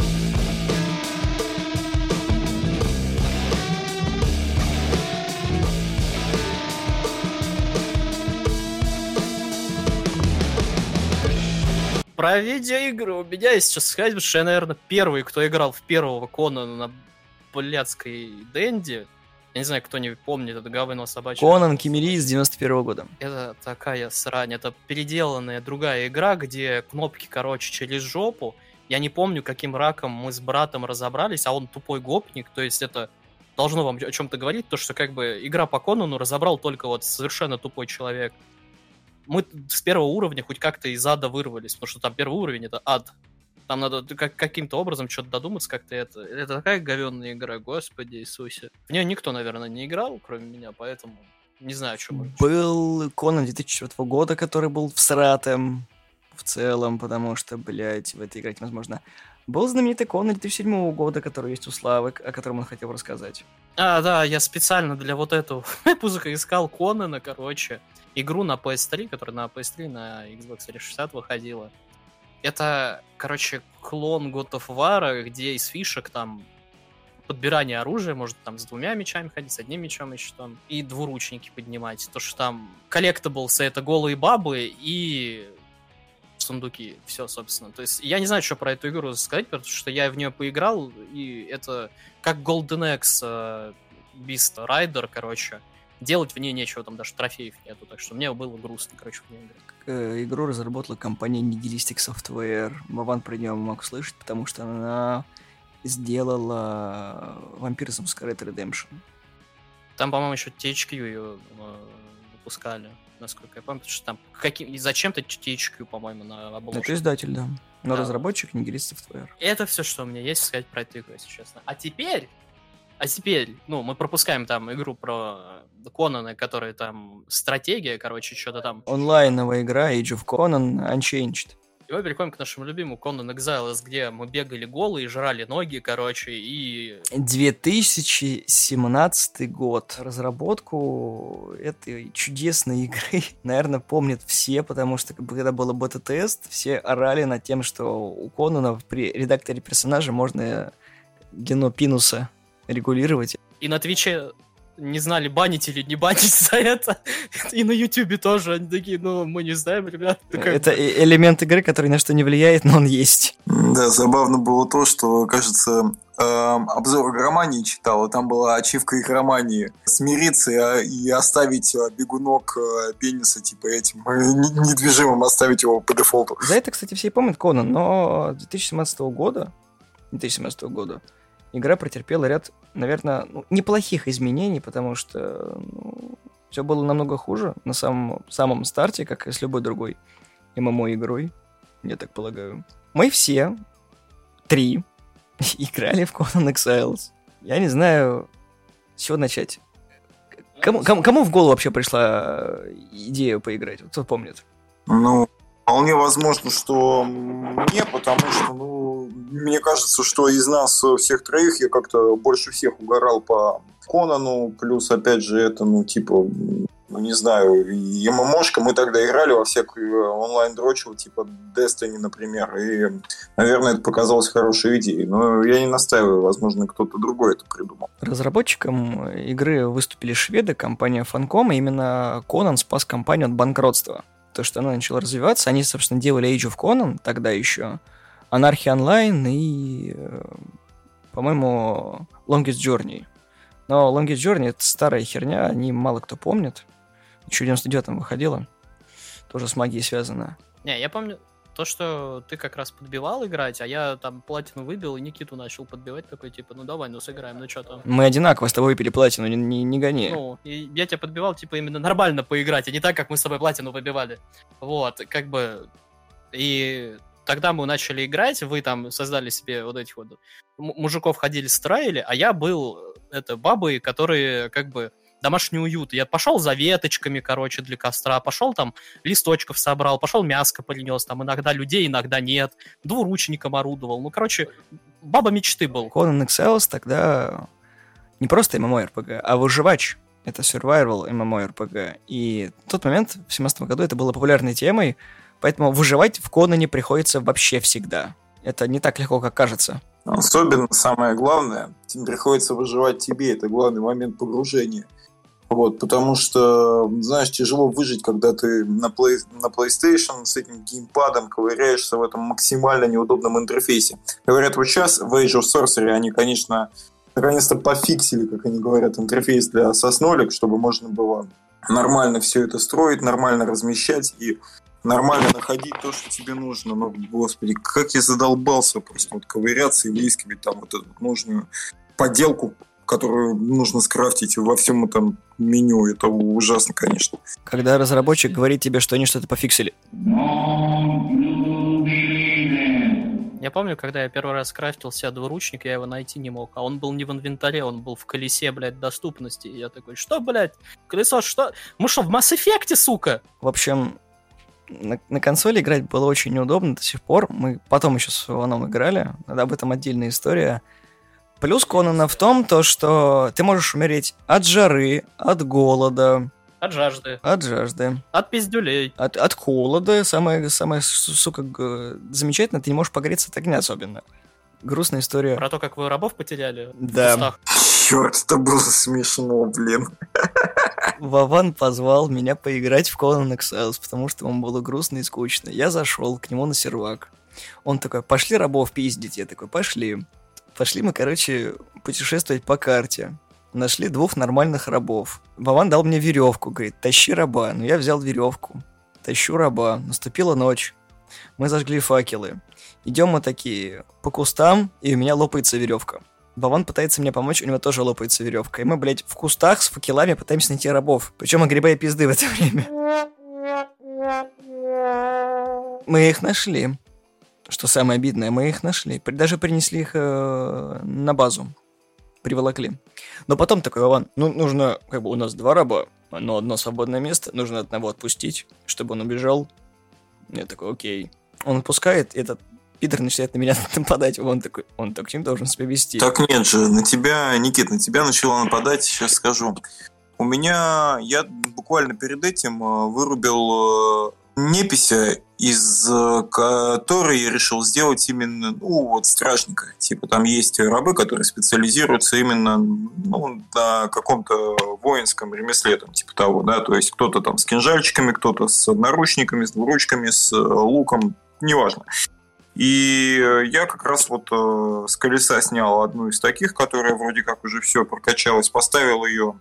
Про видеоигры у меня есть сейчас сказать, что я, наверное, первый, кто играл в первого Конана на блядской Денди. Я не знаю, кто не помнит, это говно собачье. Конан Киммерийц с девяносто первого года. Это такая срань, это переделанная другая игра, где кнопки, короче, через жопу. Я не помню, каким раком мы с братом разобрались, а он тупой гопник, то есть это должно вам о чем-то говорить, то, что как бы игра по Конану разобрал только вот совершенно тупой человек. Мы с первого уровня хоть как-то из ада вырвались, потому что там первый уровень — это ад. Там надо как- каким-то образом что-то додуматься, как-то это... Это такая говенная игра, господи Иисусе. В нее никто, наверное, не играл, кроме меня, поэтому не знаю, о чем... Был Конан две тысячи четвёртого года, который был всратым в целом, потому что, блядь, в это играть невозможно. Был знаменитый Конан две тысячи седьмого года, который есть у Славы, о котором он хотел рассказать. А, да, я специально для вот этого выпуска искал Конана, короче... Игру на пи эс три, которая на пи эс три, на Xbox триста шестьдесят выходила. Это, короче, клон God of War, где из фишек там подбирание оружия, может там с двумя мечами ходить, с одним мечом еще там, и двуручники поднимать. То, что там коллектаблсы — это голые бабы и сундуки. Все, собственно. То есть я не знаю, что про эту игру сказать, потому что я в нее поиграл, и это как Golden Axe Beast Rider, короче. Делать в ней нечего, там даже трофеев нету, так что мне было грустно, короче, в ней играть. Игру разработала компания Nihilistic Software. Вован про нее мог слышать, потому что она сделала Vampire's Slayer Redemption. Там, по-моему, еще ти эйч кью ее выпускали, насколько я помню, потому что там каким... зачем-то ти эйч кью, по-моему, на обложке. Это издатель, да. Но да. Разработчик Nihilistic Software. Это все, что у меня есть сказать про эту игру, если честно. А теперь... А теперь, ну, мы пропускаем там игру про Конана, которая там стратегия, короче, что-то там. Онлайновая игра Age of Conan Unchanged. И мы переходим к нашему любимому Conan Exiles, где мы бегали голые, жрали ноги, короче, и... две тысячи семнадцатый год. Разработку этой чудесной игры, наверное, помнят все, потому что когда был бета-тест, все орали над тем, что у Конана при редакторе персонажа можно длину пинуса регулировать. И на Твиче... не знали, банить или не банить за это. И на Ютубе тоже. Они такие, ну, мы не знаем, ребят. Это элемент игры, который на что не влияет, но он есть. Да, забавно было то, что, кажется, эм, обзор игромании читал, и там была ачивка игромании. Смириться и оставить бегунок пениса, типа, этим недвижимым, оставить его по дефолту. За это, кстати, все и помнят Конан, но две тысячи семнадцатого года игра претерпела ряд, наверное, ну, неплохих изменений, потому что ну, все было намного хуже на самом, самом старте, как и с любой другой эм эм о-игрой, я так полагаю. Мы все, три, играли в Conan Exiles. Я не знаю, с чего начать. Кому, кому, кому в голову вообще пришла идея поиграть? Кто помнит? Ну, вполне возможно, что мне, потому что, ну, мне кажется, что из нас всех троих я как-то больше всех угорал по Конану, плюс, опять же, это, ну, типа, ну, не знаю, ММОшка, мы тогда играли во всякую онлайн-дрочу, типа Destiny, например, и, наверное, это показалось хорошей идеей, но я не настаиваю, возможно, кто-то другой это придумал. Разработчиком игры выступили шведы, компания Funcom, и именно Конан спас компанию от банкротства, то, что она начала развиваться, они, собственно, делали Age of Conan тогда еще, Анархия онлайн и, по-моему, Longest Journey. Но Longest Journey — это старая херня, они мало кто помнит. Еще в девяносто девятом выходила. Тоже с магией связано. Не, я помню то, что ты как раз подбивал играть, а я там платину выбил и Никиту начал подбивать. Такой, типа, ну давай, ну сыграем, ну что там. Мы одинаково с тобой выпили платину, не, не, не гони. Ну, и я тебя подбивал, типа, именно нормально поиграть, а не так, как мы с тобой платину выбивали. Вот, как бы... И... Тогда мы начали играть, вы там создали себе вот этих вот... Мужиков ходили, строили, а я был это, бабой, которые как бы домашний уют. Я пошел за веточками, короче, для костра, пошел там листочков собрал, пошел мяско принес, там иногда людей, иногда нет, двуручником орудовал. Ну, короче, баба мечты был. Conan Exiles тогда не просто MMORPG, а выживач. Это survival MMORPG. И в тот момент, в две тысячи семнадцатом году, это было популярной темой. Поэтому выживать в Конане приходится вообще всегда. Это не так легко, как кажется. Особенно самое главное, приходится выживать тебе. Это главный момент погружения. Вот, потому что, знаешь, тяжело выжить, когда ты на, play, на PlayStation с этим геймпадом ковыряешься в этом максимально неудобном интерфейсе. Говорят, вот сейчас в Age of Sorcery они, конечно, наконец-то пофиксили, как они говорят, интерфейс для соснолик, чтобы можно было нормально все это строить, нормально размещать и... нормально находить то, что тебе нужно. Но, господи, как я задолбался просто вот ковыряться и выискивать там вот эту нужную поделку, которую нужно скрафтить во всем этом меню. Это ужасно, конечно. Когда разработчик говорит тебе, что они что-то пофиксили. Я помню, когда я первый раз крафтил себе двуручник, я его найти не мог. А он был не в инвентаре, он был в колесе, блядь, доступности. И я такой, что, блядь, колесо, что? Мы что, в Mass Effect, сука? В общем... На, на консоли играть было очень неудобно до сих пор. Мы потом еще с Ваном играли. Об этом отдельная история. Плюс Конана в том, то, что ты можешь умереть от жары, от голода. От жажды. От жажды. От пиздюлей. От, от холода. Самое, самое, сука, замечательно, ты не можешь погреться от огня особенно. Грустная история. Про то, как вы рабов потеряли. Да. Черт, это было смешно, блин. Вован позвал меня поиграть в Conan Exiles, потому что ему было грустно и скучно. Я зашел к нему на сервак. Он такой, пошли рабов пиздить. Я такой, пошли. Пошли мы, короче, путешествовать по карте. Нашли двух нормальных рабов. Вован дал мне веревку, говорит, тащи раба. Ну, я взял веревку. Тащу раба. Наступила ночь. Мы зажгли факелы. Идем мы такие по кустам, и у меня лопается веревка. Вован пытается мне помочь, у него тоже лопается веревка. И мы, блядь, в кустах с факелами пытаемся найти рабов. Причем огребая пизды в это время. Мы их нашли. Что самое обидное, мы их нашли. Даже принесли их э, на базу. Приволокли. Но потом такой, Вован, ну, нужно, как бы, у нас два раба, но одно свободное место, нужно одного отпустить, чтобы он убежал. Я такой, окей. он пускает, этот пидор начинает на меня нападать. Он такой, он так не должен себя вести. Так нет же, на тебя, Никит, на тебя начала нападать, сейчас скажу. У меня, я буквально перед этим вырубил непися, из которой я решил сделать именно, ну, вот страшника. Типа там есть рабы, которые специализируются именно, ну, на каком-то воинском ремесле, там, типа того, да, то есть кто-то там с кинжальчиками, кто-то с одноручниками, с двуручками, с луком, неважно. И я как раз вот с колеса снял одну из таких, которая вроде как уже все прокачалась, поставил ее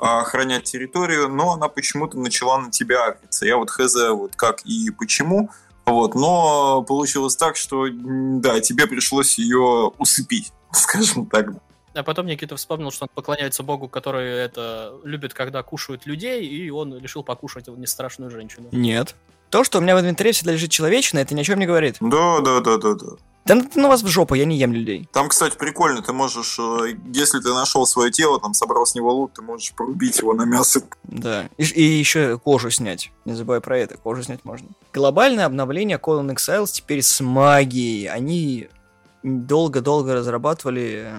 охранять территорию, но она почему-то начала на тебя агриться. Я вот хз, вот как и почему, вот, но получилось так, что да, тебе пришлось ее усыпить, скажем так. А потом Никита вспомнил, что он поклоняется богу, который это любит, когда кушают людей, и он решил покушать нестрашную женщину. Нет. То, что у меня в инвентаре всегда лежит человечина, это ни о чем не говорит. Да, да, да, да, да. Да ну вас в жопу, я не ем людей. Там, кстати, прикольно, ты можешь, если ты нашел свое тело, там собрал с него лут, ты можешь порубить его на мясо. Да, и, и еще кожу снять, не забывай про это, кожу снять можно. Глобальное обновление Conan Exiles теперь с магией. Они долго-долго разрабатывали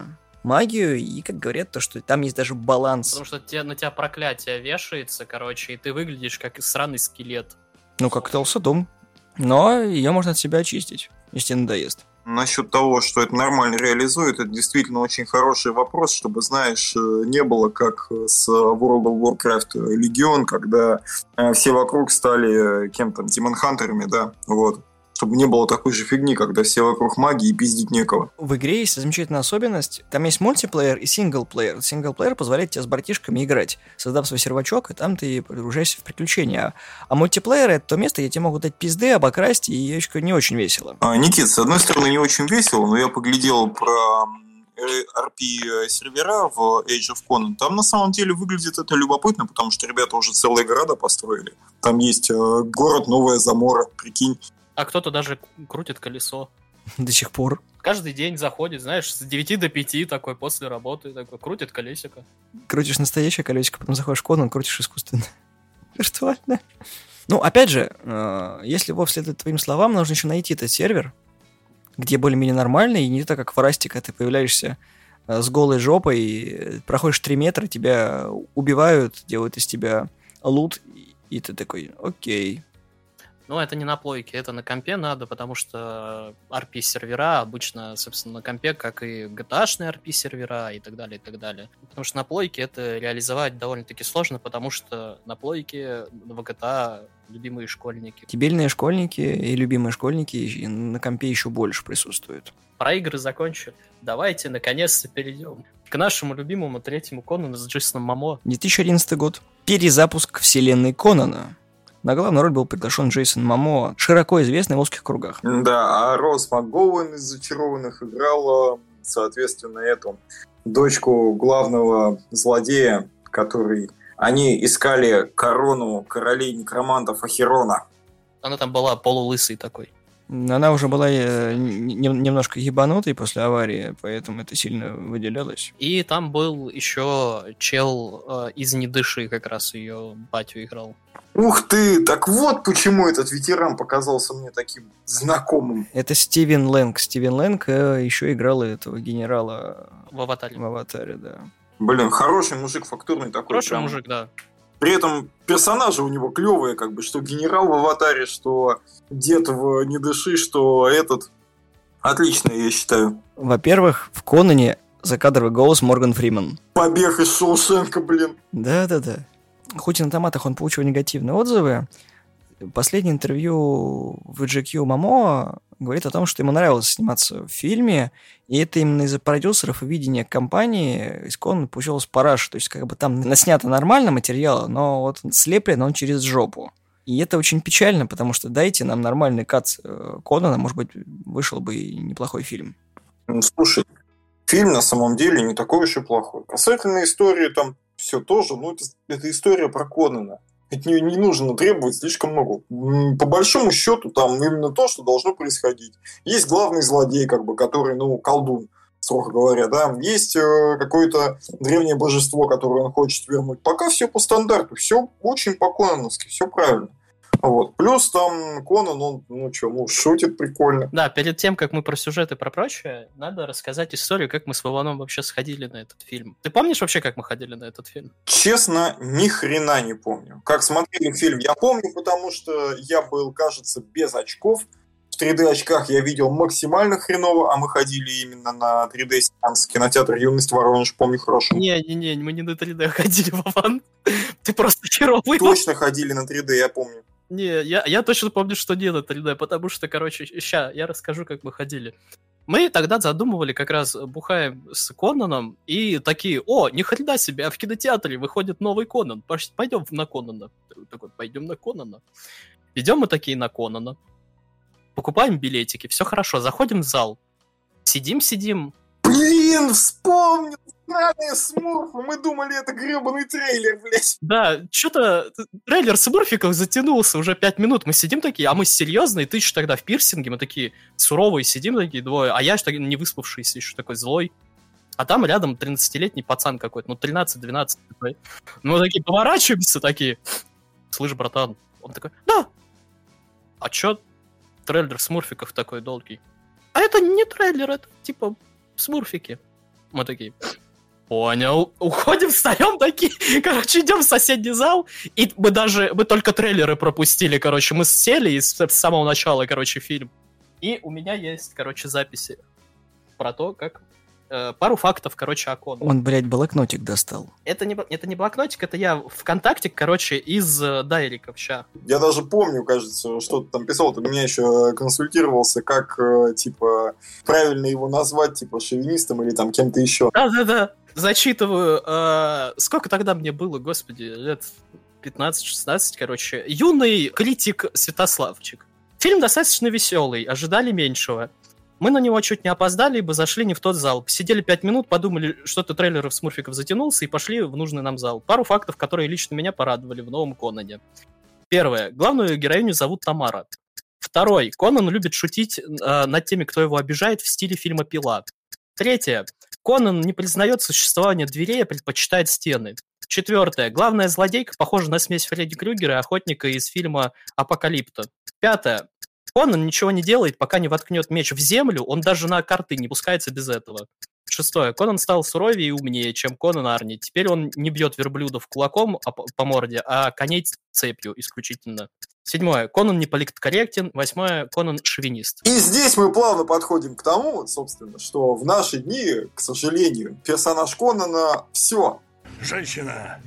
магию, и, как говорят, то, что там есть даже баланс. Потому что те, на тебя проклятие вешается, короче, и ты выглядишь как сраный скелет. Ну, как Толсодум. Но ее можно от себя очистить, если надоест. Насчет того, что это нормально реализует, это действительно очень хороший вопрос, чтобы, знаешь, не было как с World of Warcraft Legion, когда все вокруг стали кем-то, демонхантерами, да, вот. Чтобы не было такой же фигни, когда все вокруг маги и пиздить некого. В игре есть замечательная особенность. Там есть мультиплеер и синглплеер. Синглплеер позволяет тебе с братишками играть, создав свой сервачок, и там ты погружаешься в приключения. А мультиплеер — это то место, где тебе могут дать пизды, обокрасть, и не очень весело. А, Никит, с одной стороны, не очень весело, но я поглядел про эр пи-сервера в Age of Conan, там на самом деле выглядит это любопытно, потому что ребята уже целые города построили. Там есть город Новая Замора, прикинь. А кто-то даже крутит колесо. До сих пор. Каждый день заходит, знаешь, с девяти до пяти такой, после работы, такой, крутит колесико. Крутишь настоящее колесико, потом заходишь в Конан, крутишь искусственно. Виртуально. Ну, опять же, если Вов следует твоим словам, нужно еще найти этот сервер, где более-менее нормально, и не так, как в Растика, ты появляешься с голой жопой, и проходишь три метра, тебя убивают, делают из тебя лут, и ты такой, окей. Ну, это не на плойке, это на компе надо, потому что эр пи-сервера обычно, собственно, на компе, как и джи ти эй-шные эр пи-сервера и так далее, и так далее. Потому что на плойке это реализовать довольно-таки сложно, потому что на плойке в джи ти эй любимые школьники. Кибельные школьники и любимые школьники на компе еще больше присутствуют. Про игры закончили. Давайте, наконец-то, перейдем к нашему любимому третьему Конану с Джейсоном Момоа. две тысячи одиннадцатый год. Перезапуск вселенной Конана. На главную роль был приглашен Джейсон Момоа, широко известный в узких кругах. Да, а Роуз Макгоуэн из «Зачарованных» играла, соответственно, эту дочку главного злодея, который... Они искали корону королей некромантов Ахерона. Она там была полулысой такой. Она уже была э, немножко ебанутой после аварии, поэтому это сильно выделялось. И там был еще чел э, из «Не дыши», как раз ее батю играл. Ух ты, так вот почему этот ветеран показался мне таким знакомым. Это Стивен Лэнг. Стивен Лэнг еще играл этого генерала в «Аватаре». В «Аватаре», да. Блин, хороший мужик, фактурный такой. Хороший прям мужик, да. При этом персонажи у него клевые, как бы, что генерал в «Аватаре», что дед в «Не дыши», что этот. Отлично, я считаю. Во-первых, в «Конане» закадровый голос Морган Фриман. Побег из Шоушенка, блин. Да-да-да. Хоть и на томатах он получил негативные отзывы, последнее интервью в джи кью Момоа говорит о том, что ему нравилось сниматься в фильме, и это именно из-за продюсеров и видения компании из Конана получилось параша. То есть как бы там наснято нормально материала, но вот слеплен он через жопу. И это очень печально, потому что дайте нам нормальный кат Конана, может быть, вышел бы и неплохой фильм. Слушай, фильм на самом деле не такой уж и плохой. Касательно истории там все тоже, ну, это, это история про Конана. От нее не нужно требовать слишком много. По большому счету, там именно то, что должно происходить. Есть главный злодей, как бы, который, ну, колдун, строго говоря, да. Есть э, какое-то древнее божество, которое он хочет вернуть. Пока все по стандарту, все очень по-конановски, все правильно. Вот. Плюс там Конан, он, ну что, ну, шутит прикольно. Да, перед тем, как мы про сюжет и про прочее, надо рассказать историю, как мы с Вованом вообще сходили на этот фильм. Ты помнишь вообще, как мы ходили на этот фильм? Честно, ни хрена не помню. Как смотрели фильм, я помню, потому что я был, кажется, без очков. В три дэ очках я видел максимально хреново, а мы ходили именно на три дэ-сеанс, кинотеатр «Юность», Воронеж, помню хорошо. Не-не-не, мы не на три дэ ходили, Вован. Ты просто херовый. Точно ходили на три дэ, я помню. Не, я, я точно помню, что не на три дэ, потому что, короче, ща, я расскажу, как мы ходили. Мы тогда задумывали, как раз бухаем с Конаном, и такие: о, ни хрена себе, а в кинотеатре выходит новый Конан, пойдем на Конана. Такой: пойдем на Конана. Идем мы такие на Конана. Покупаем билетики, все хорошо, заходим в зал. Сидим-сидим. Блин, вспомнил! Странные Смурфы, мы думали, это гребаный трейлер, блядь. Да, что-то трейлер Смурфиков затянулся уже пять минут. Мы сидим такие, а мы серьезные, ты еще тогда в пирсинге, мы такие суровые сидим такие двое, а я еще не выспавшийся, еще такой злой. А там рядом тринадцатилетний пацан какой-то, ну тринадцать-двенадцать. Мы такие поворачиваемся, такие: слышь, братан. Он такой: да. А че трейлер Смурфиков такой долгий? А это не трейлер, это типа Смурфики. Мы такие: понял. Уходим, встаем такие. Короче, идем в соседний зал. И мы даже, мы только трейлеры пропустили, короче. Мы сели и с, с самого начала, короче, фильм. И у меня есть, короче, записи про то, как... Э, пару фактов, короче, о Конане. Он, блядь, блокнотик достал. Это не, это не блокнотик, это я ВКонтакте, короче, из э, дайриков. Ща. Я даже помню, кажется, что ты там писал. Ты меня еще консультировался, как, э, типа, правильно его назвать, типа, шовинистом или там кем-то еще. Да-да-да. Зачитываю. Э, сколько тогда мне было, господи, лет пятнадцать-шестнадцать, короче. Юный критик Святославчик. Фильм достаточно веселый, ожидали меньшего. Мы на него чуть не опоздали, ибо зашли не в тот зал. Посидели пять минут, подумали, что-то трейлеров Смурфиков затянулся, и пошли в нужный нам зал. Пару фактов, которые лично меня порадовали в новом Конане. Первое. Главную героиню зовут Тамара. Второй. Конан любит шутить э, над теми, кто его обижает, в стиле фильма «Пила». Третье. Конан не признает существование дверей, а предпочитает стены. Четвертое. Главная злодейка похожа на смесь Фредди Крюгера и охотника из фильма «Апокалипто». Пятое. Конан ничего не делает, пока не воткнет меч в землю, он даже на карты не пускается без этого. Шестое. Конан стал суровее и умнее, чем Конан Арни. Теперь он не бьет верблюдов кулаком по морде, а коней цепью исключительно. Седьмое. Конан не политкорректен. Восьмое. Конан шовинист. И здесь мы плавно подходим к тому, собственно, что в наши дни, к сожалению, персонаж Конана все. Женщина,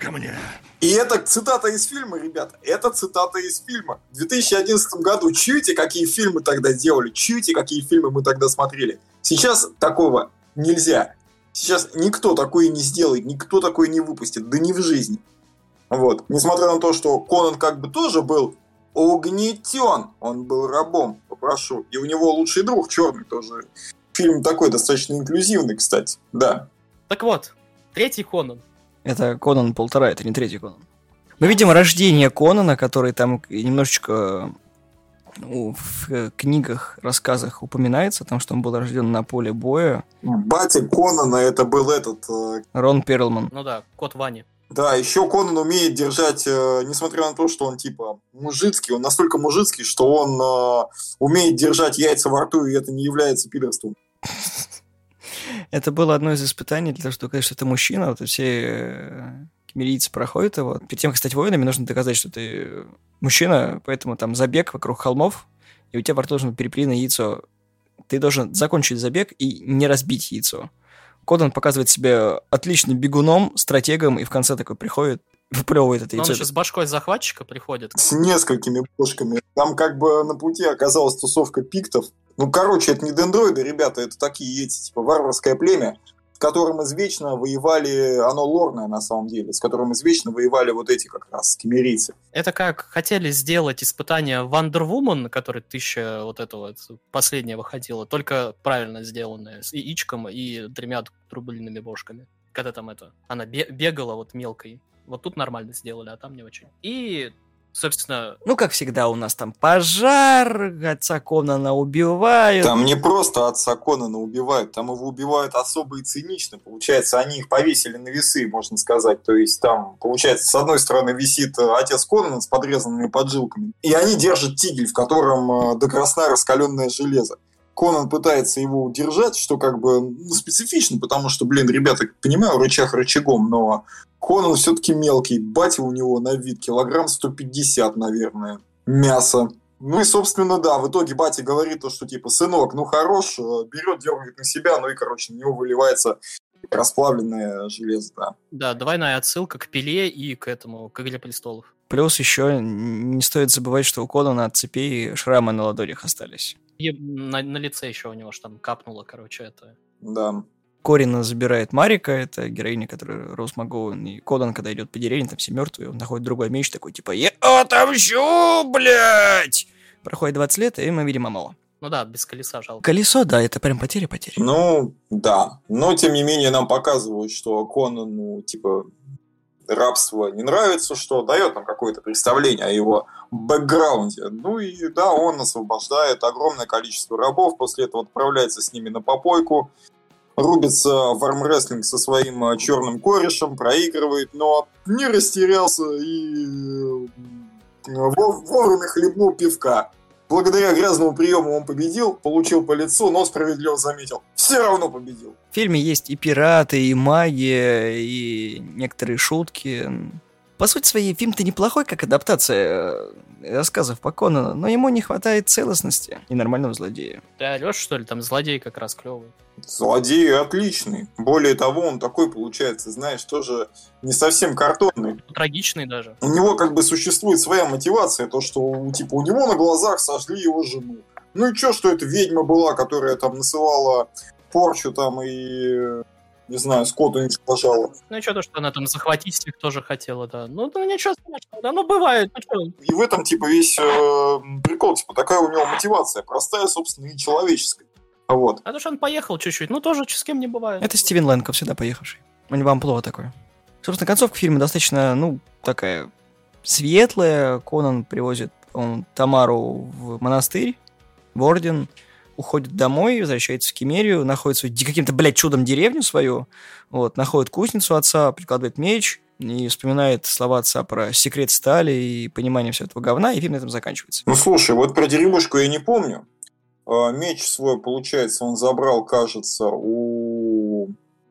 ко мне. И это цитата из фильма, ребята. Это цитата из фильма. В две тысячи одиннадцатом году чуете, какие фильмы тогда делали? Чуете, какие фильмы мы тогда смотрели? Сейчас такого нельзя. Сейчас никто такое не сделает, никто такое не выпустит. Да не в жизни. Вот. Несмотря на то, что Конан как бы тоже был угнетен. Он был рабом, попрошу. И у него лучший друг черный тоже. Фильм такой достаточно инклюзивный, кстати. Да. Так вот, третий Конан. Это Конан полтора, это не третий Конан. Мы видим рождение Конана, который там немножечко ну, в книгах, рассказах упоминается, там, что он был рожден на поле боя. Батя Конана это был этот... Рон Перлман. Ну да, кот Вани. Да, еще Конан умеет держать, несмотря на то, что он типа мужицкий, он настолько мужицкий, что он умеет держать яйца во рту, и это не является пидорством. Это было одно из испытаний для того, что, конечно, ты мужчина, вот все киммерийцы проходят его. Перед тем, как стать воинами, нужно доказать, что ты мужчина, поэтому там забег вокруг холмов, и у тебя во рту должно быть перепелиное яйцо. Ты должен закончить забег и не разбить яйцо. Конан показывает себя отличным бегуном, стратегом, и в конце такой приходит, выплевывает это яйцо. Он еще с башкой захватчика приходит. С несколькими башками. Там как бы на пути оказалась тусовка пиктов. Ну, короче, это не дендроиды, ребята, это такие эти, типа, варварское племя, с которым извечно воевали, оно лорное на самом деле, с которым извечно воевали вот эти как раз киммерийцы. Это как хотели сделать испытание Wonder Woman, которое тысяча вот этого последнего ходило, только правильно сделанное, с яичком и тремя трубленными бошками. Когда там это, она бегала вот мелкой. Вот тут нормально сделали, а там не очень. И Собственно... Ну, как всегда, у нас там пожар, отца Конана убивают. Там не просто отца Конана убивают, там его убивают особо и цинично. Получается, они их повесили на весы, можно сказать. То есть там, получается, с одной стороны висит отец Конана с подрезанными поджилками, и они держат тигель, в котором докрасна раскаленное железо. Конан пытается его удержать, что как бы ну, специфично, потому что, блин, ребята, понимаю, рычаг рычагом, но Конан все-таки мелкий. Батя у него на вид килограмм сто пятьдесят, наверное, мясо. Ну и, собственно, да, в итоге батя говорит то, что типа, сынок, ну хорош, берет, дергает на себя, ну и, короче, на него выливается расплавленное железо, да. Да, двойная отсылка к Пеле и к этому, к Игре престолов. Плюс еще не стоит забывать, что у Конана от цепей шрамы на ладонях остались. И на, на лице еще у него ж там капнуло, короче, это... Да. Корина забирает Марика, это героиня, которая Роуз Макгоуэн, и Конан, когда идет по деревне, там все мертвые, он находит другой меч, такой, типа, я отомщу, блядь! Проходит двадцать лет, и мы видим Момоа. Ну да, без колеса жалко. Колесо, да, это прям потеря-потеря. Ну, да. Но, тем не менее, нам показывают, что Конану, типа... рабство не нравится, что дает нам какое-то представление о его бэкграунде. Ну и да, он освобождает огромное количество рабов, после этого отправляется с ними на попойку, рубится в армрестлинг со своим черным корешем, проигрывает, но не растерялся и вовремя хлебнул пивка. Благодаря грязному приему он победил, получил по лицу, но справедливо заметил. Все равно победил. В фильме есть и пираты, и магия, и некоторые шутки. По сути своей, фильм-то неплохой, как адаптация рассказов по Конану, но ему не хватает целостности и нормального злодея. Да, Леша, что ли, там злодей как раз клевый. Злодей отличный. Более того, он такой, получается, знаешь, тоже не совсем картонный. Трагичный даже. У него как бы существует своя мотивация, то, что типа у него на глазах сожгли его жену. Ну и чё, что это ведьма была, которая там насылала порчу там и... Не знаю, скоту не сложало. Ну и что то, что она там захватить всех тоже хотела, да. Ну, ну ничего страшного, да, ну бывает. Ну, и в этом, типа, весь э, прикол, типа, такая у него мотивация, простая, собственно, и человеческая. Вот. А то, что он поехал чуть-чуть, ну тоже с кем не бывает. Это Стивен Лэнг, всегда поехавший. У него амплуа такое. Собственно, концовка фильма достаточно, ну, такая светлая. Конан привозит он, Тамару в монастырь, в орден. Уходит домой, возвращается в Киммерию, находит свою, каким-то, блядь, чудом деревню свою, вот, находит кузницу отца, прикладывает меч и вспоминает слова отца про секрет стали и понимание всего этого говна, и фильм на этом заканчивается. Ну, слушай, вот про деревушку я не помню. Меч свой, получается, он забрал, кажется, у...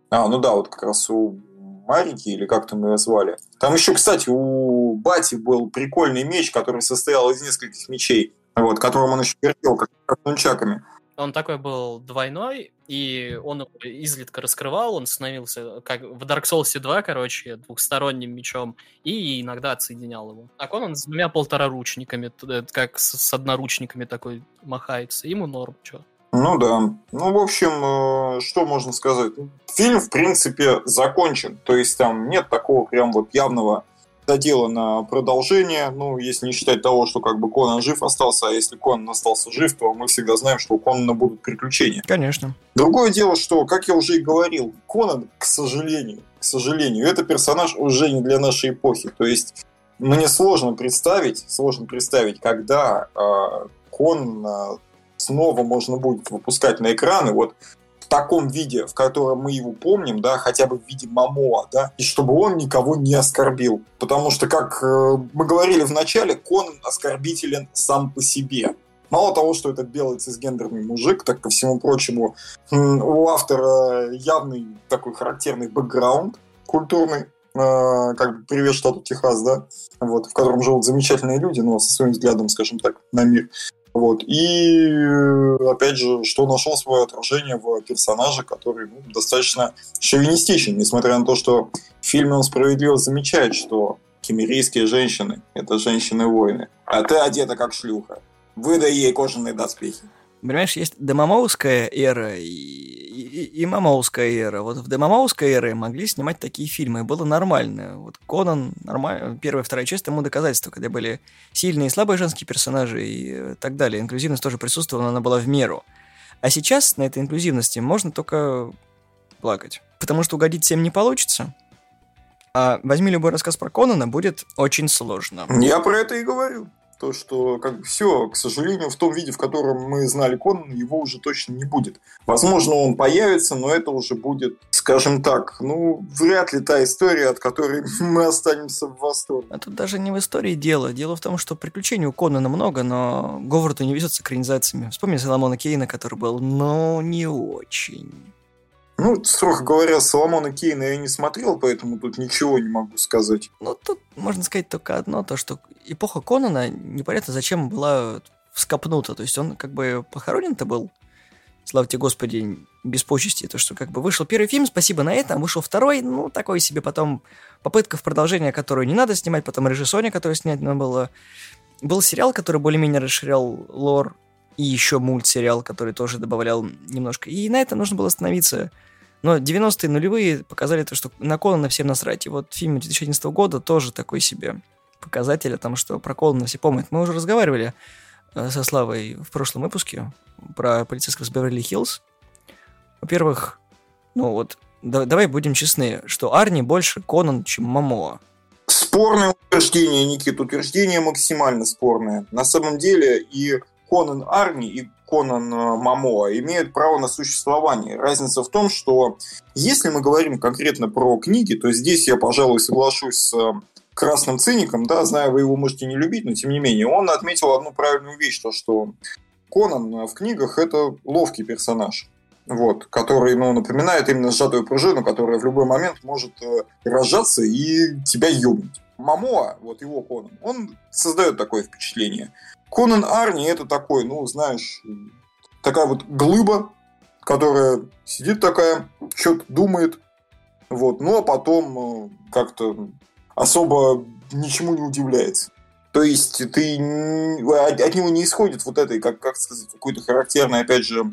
А, ну да, вот как раз у Марики, или как там ее звали. Там еще, кстати, у бати был прикольный меч, который состоял из нескольких мечей, вот, которым он еще вертел, как нунчаками. Он такой был двойной, и он изредка раскрывал, он становился, как в Dark Souls два, короче, двухсторонним мечом, и иногда отсоединял его. А он, он с двумя полтораручниками, как с одноручниками такой махается, ему норм, чё. Ну да. Ну, в общем, что можно сказать? Фильм, в принципе, закончен, то есть там нет такого прям вот явного задела на продолжение, ну, если не считать того, что как бы Конан жив остался, а если Конан остался жив, то мы всегда знаем, что у Конана будут приключения. Конечно. Другое дело, что, как я уже и говорил, Конан, к сожалению, к сожалению, это персонаж уже не для нашей эпохи, то есть мне сложно представить, сложно представить, когда э, Конана снова можно будет выпускать на экраны, вот, в таком виде, в котором мы его помним, да, хотя бы в виде Момоа, да, и чтобы он никого не оскорбил. Потому что, как э, мы говорили в начале, Конан оскорбителен сам по себе. Мало того, что это белый цисгендерный мужик, так ко всему прочему, у автора явный такой характерный бэкграунд культурный, э, как бы привет штату Техас, да, вот, в котором живут замечательные люди, но со своим взглядом, скажем так, на мир. Вот. И, опять же, что нашел свое отражение в персонаже, который ну, достаточно шовинистичен, несмотря на то, что в фильме он справедливо замечает, что киммерийские женщины – это женщины-воины, а ты одета как шлюха. Выдай ей кожаные доспехи. Понимаешь, есть домомоуская эра и, и, и момоуская эра. Вот в домомоуской эре могли снимать такие фильмы, было нормально. Вот Конан, нормально, первая, вторая часть, ему доказательства, когда были сильные и слабые женские персонажи и так далее. Инклюзивность тоже присутствовала, но она была в меру. А сейчас на этой инклюзивности можно только плакать. Потому что угодить всем не получится. А возьми любой рассказ про Конана, будет очень сложно. Я про это и говорю. То, что как бы все, к сожалению, в том виде, в котором мы знали Конана, его уже точно не будет. Возможно, он появится, но это уже будет, скажем так, ну, вряд ли та история, от которой мы останемся в восторге. А тут даже не в истории дело. Дело в том, что приключений у Конана много, но Говарду не везет с экранизациями. Вспомни Соломона Кейна, который был, но не очень. Ну, строго говоря, Соломона Кейна я не смотрел, поэтому тут ничего не могу сказать. Ну, тут можно сказать только одно, то, что эпоха Конана непонятно зачем была вскопнута. То есть он как бы похоронен-то был, славьте Господи, без почести. То, что как бы вышел первый фильм, спасибо на этом, вышел второй, ну, такой себе потом попытка в продолжение, которую не надо снимать, потом Рыжая Соня, которую снять надо было. Был сериал, который более-менее расширял лор, и еще мультсериал, который тоже добавлял немножко. И на это нужно было остановиться. Но девяностые нулевые показали то, что на Конана всем насрать. И вот фильм две тысячи одиннадцатого года тоже такой себе показатель о том, что про Конана все помнят. Мы уже разговаривали со Славой в прошлом выпуске про полицейского с Беверли-Хиллз. Во-первых, ну вот, да, давай будем честны, что Арни больше Конан, чем Момоа. Спорное утверждение, Никит. Утверждение максимально спорное. На самом деле и Конан Арни и Конан Момоа имеют право на существование. Разница в том, что если мы говорим конкретно про книги, то здесь я, пожалуй, соглашусь с красным циником, да, знаю, вы его можете не любить, но тем не менее, он отметил одну правильную вещь, то что Конан в книгах это ловкий персонаж. Вот, который, ну, напоминает именно сжатую пружину, которая в любой момент может разжаться и тебя ёбнуть. Момоа, вот его Конан, он создает такое впечатление. Конан Арни это такой, ну, знаешь, такая вот глыба, которая сидит такая, что-то думает, вот, ну, а потом как-то особо ничему не удивляется. То есть ты, от него не исходит вот этой, как, как сказать, какой-то характерной, опять же,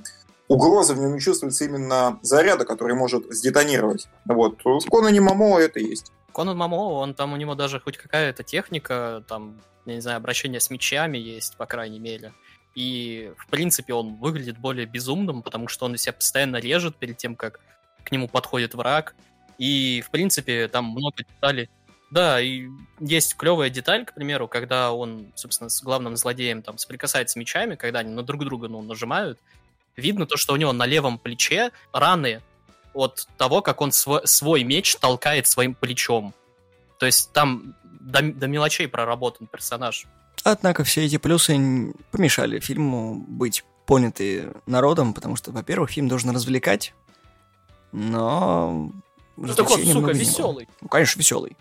угрозы, в нем не чувствуется именно заряда, который может сдетонировать. Вот. С Конани Момоа это есть. Конан Момоа, он там, у него даже хоть какая-то техника, там, я не знаю, обращение с мечами есть, по крайней мере. И, в принципе, он выглядит более безумным, потому что он себя постоянно режет перед тем, как к нему подходит враг. И, в принципе, там много деталей. Да, и есть клевая деталь, к примеру, когда он, собственно, с главным злодеем там соприкасается мечами, когда они на друг друга, ну, нажимают. Видно то, что у него на левом плече раны от того, как он свой, свой меч толкает своим плечом. То есть там до, до мелочей проработан персонаж. Однако все эти плюсы помешали фильму быть поняты народом, потому что, во-первых, фильм должен развлекать, но... Ну так вот, сука, веселый. Ну, конечно, веселый.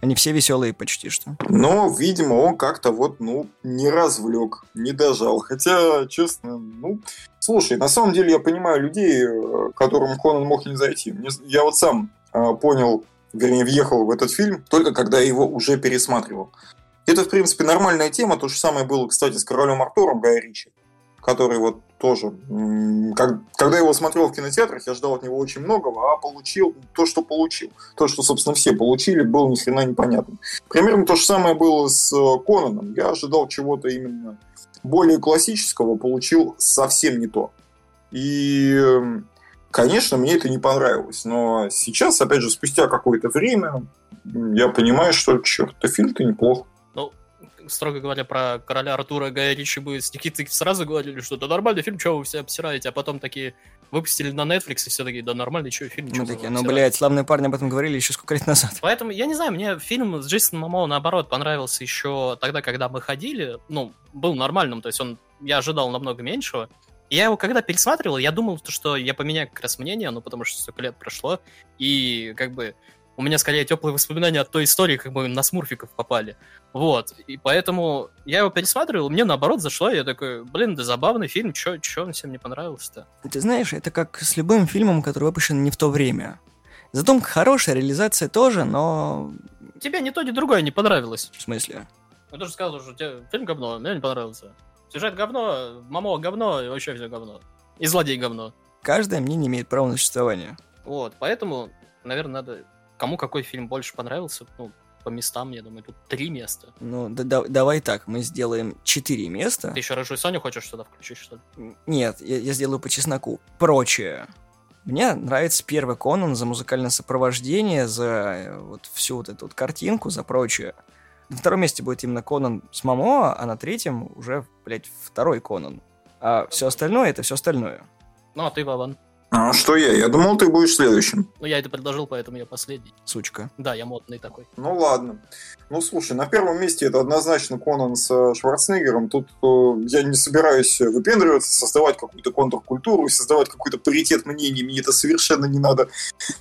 Они все веселые почти что. Но, видимо, он как-то вот, ну, не развлек, не дожал. Хотя, честно, ну... Слушай, на самом деле я понимаю людей, которым Конан мог не зайти. Я вот сам понял, вернее, въехал в этот фильм, только когда его уже пересматривал. Это, в принципе, нормальная тема. То же самое было, кстати, с Королем Артуром Гая Ричи, который вот тоже... Когда его смотрел в кинотеатрах, я ждал от него очень многого, а получил то, что получил. То, что, собственно, все получили, было ни хрена непонятно. Примерно то же самое было с Конаном. Я ожидал чего-то именно... более классического, получил совсем не то. И, конечно, мне это не понравилось. Но сейчас, опять же, спустя какое-то время, я понимаю, что, черт, фильм-то неплох. Ну, строго говоря, про Короля Артура Гая Ричи мы с Никитой сразу говорили, что да нормальный фильм, чего вы все обсираете? А потом такие выпустили на Netflix, и все такие, да нормальный чего фильм, чего вы обсираете? Ну, блядь, славные парни об этом говорили еще сколько лет назад. Поэтому, я не знаю, мне фильм с Джейсоном Момоа, наоборот, понравился еще тогда, когда мы ходили, ну, был нормальным, то есть он, я ожидал намного меньшего. И я его когда пересматривал, я думал, что я поменяю как раз мнение, ну, потому что столько лет прошло, и как бы... У меня, скорее, теплые воспоминания от той истории, как мы на смурфиков попали. Вот. И поэтому я его пересматривал, мне наоборот зашло, я такой, блин, да забавный фильм, чё, чё он всем не понравился-то? Ты знаешь, это как с любым фильмом, который выпущен не в то время. Задумка хорошая, реализация тоже, но... Тебе ни то, ни другое не понравилось. В смысле? Я тоже сказал, что тебе фильм говно, мне не понравился. Сюжет говно, Момоа говно, и вообще все говно. И злодей говно. Каждое мнение имеет право на существование. Вот, поэтому, наверное, надо... Кому какой фильм больше понравился, ну, по местам, я думаю, тут три места. Ну, да, да, давай так, мы сделаем четыре места. Ты еще Рыжую Соню хочешь сюда включить, что ли? Нет, я, я сделаю по чесноку. Прочее. Мне нравится первый Конан за музыкальное сопровождение, за вот всю вот эту вот картинку, за прочее. На втором месте будет именно Конан с Момоа, а на третьем уже, блядь, второй Конан. А все остальное — это все остальное. Ну, а ты, Вован? А что я? Я думал, ты будешь следующим. Ну, я это предложил, поэтому я последний. Сучка. Да, я модный такой. Ну, ладно. Ну, слушай, на первом месте это однозначно Конан с Шварценеггером. Тут э, я не собираюсь выпендриваться, создавать какую-то контркультуру и создавать какой-то паритет мнений. Мне это совершенно не надо.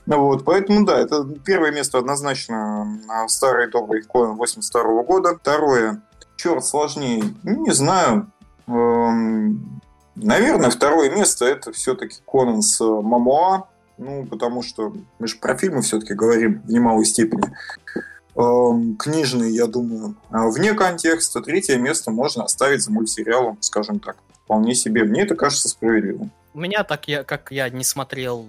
Вот. Поэтому, да, это первое место однозначно старый добрый Конан восемьдесят второго года. Второе. Черт, сложнее. Не знаю. Эм... Наверное, второе место — это все-таки Конан с Момоа, ну, потому что мы же про фильмы все-таки говорим в немалой степени. Эм, книжные, я думаю, вне контекста. Третье место можно оставить за мультсериалом, скажем так, вполне себе. Мне это кажется справедливым. У меня, так я, как я не смотрел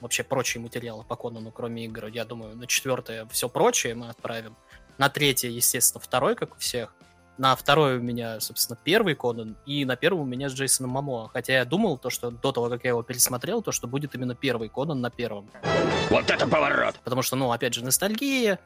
вообще прочие материалы по Конану, кроме игр, я думаю, на четвертое все прочее мы отправим. На третье, естественно, второй, как у всех. На второй у меня, собственно, первый Конан, и на первом у меня с Джейсоном Момоа. Хотя я думал, то, что до того, как я его пересмотрел, то, что будет именно первый Конан на первом. Вот это поворот! Потому что, ну, опять же, ностальгия,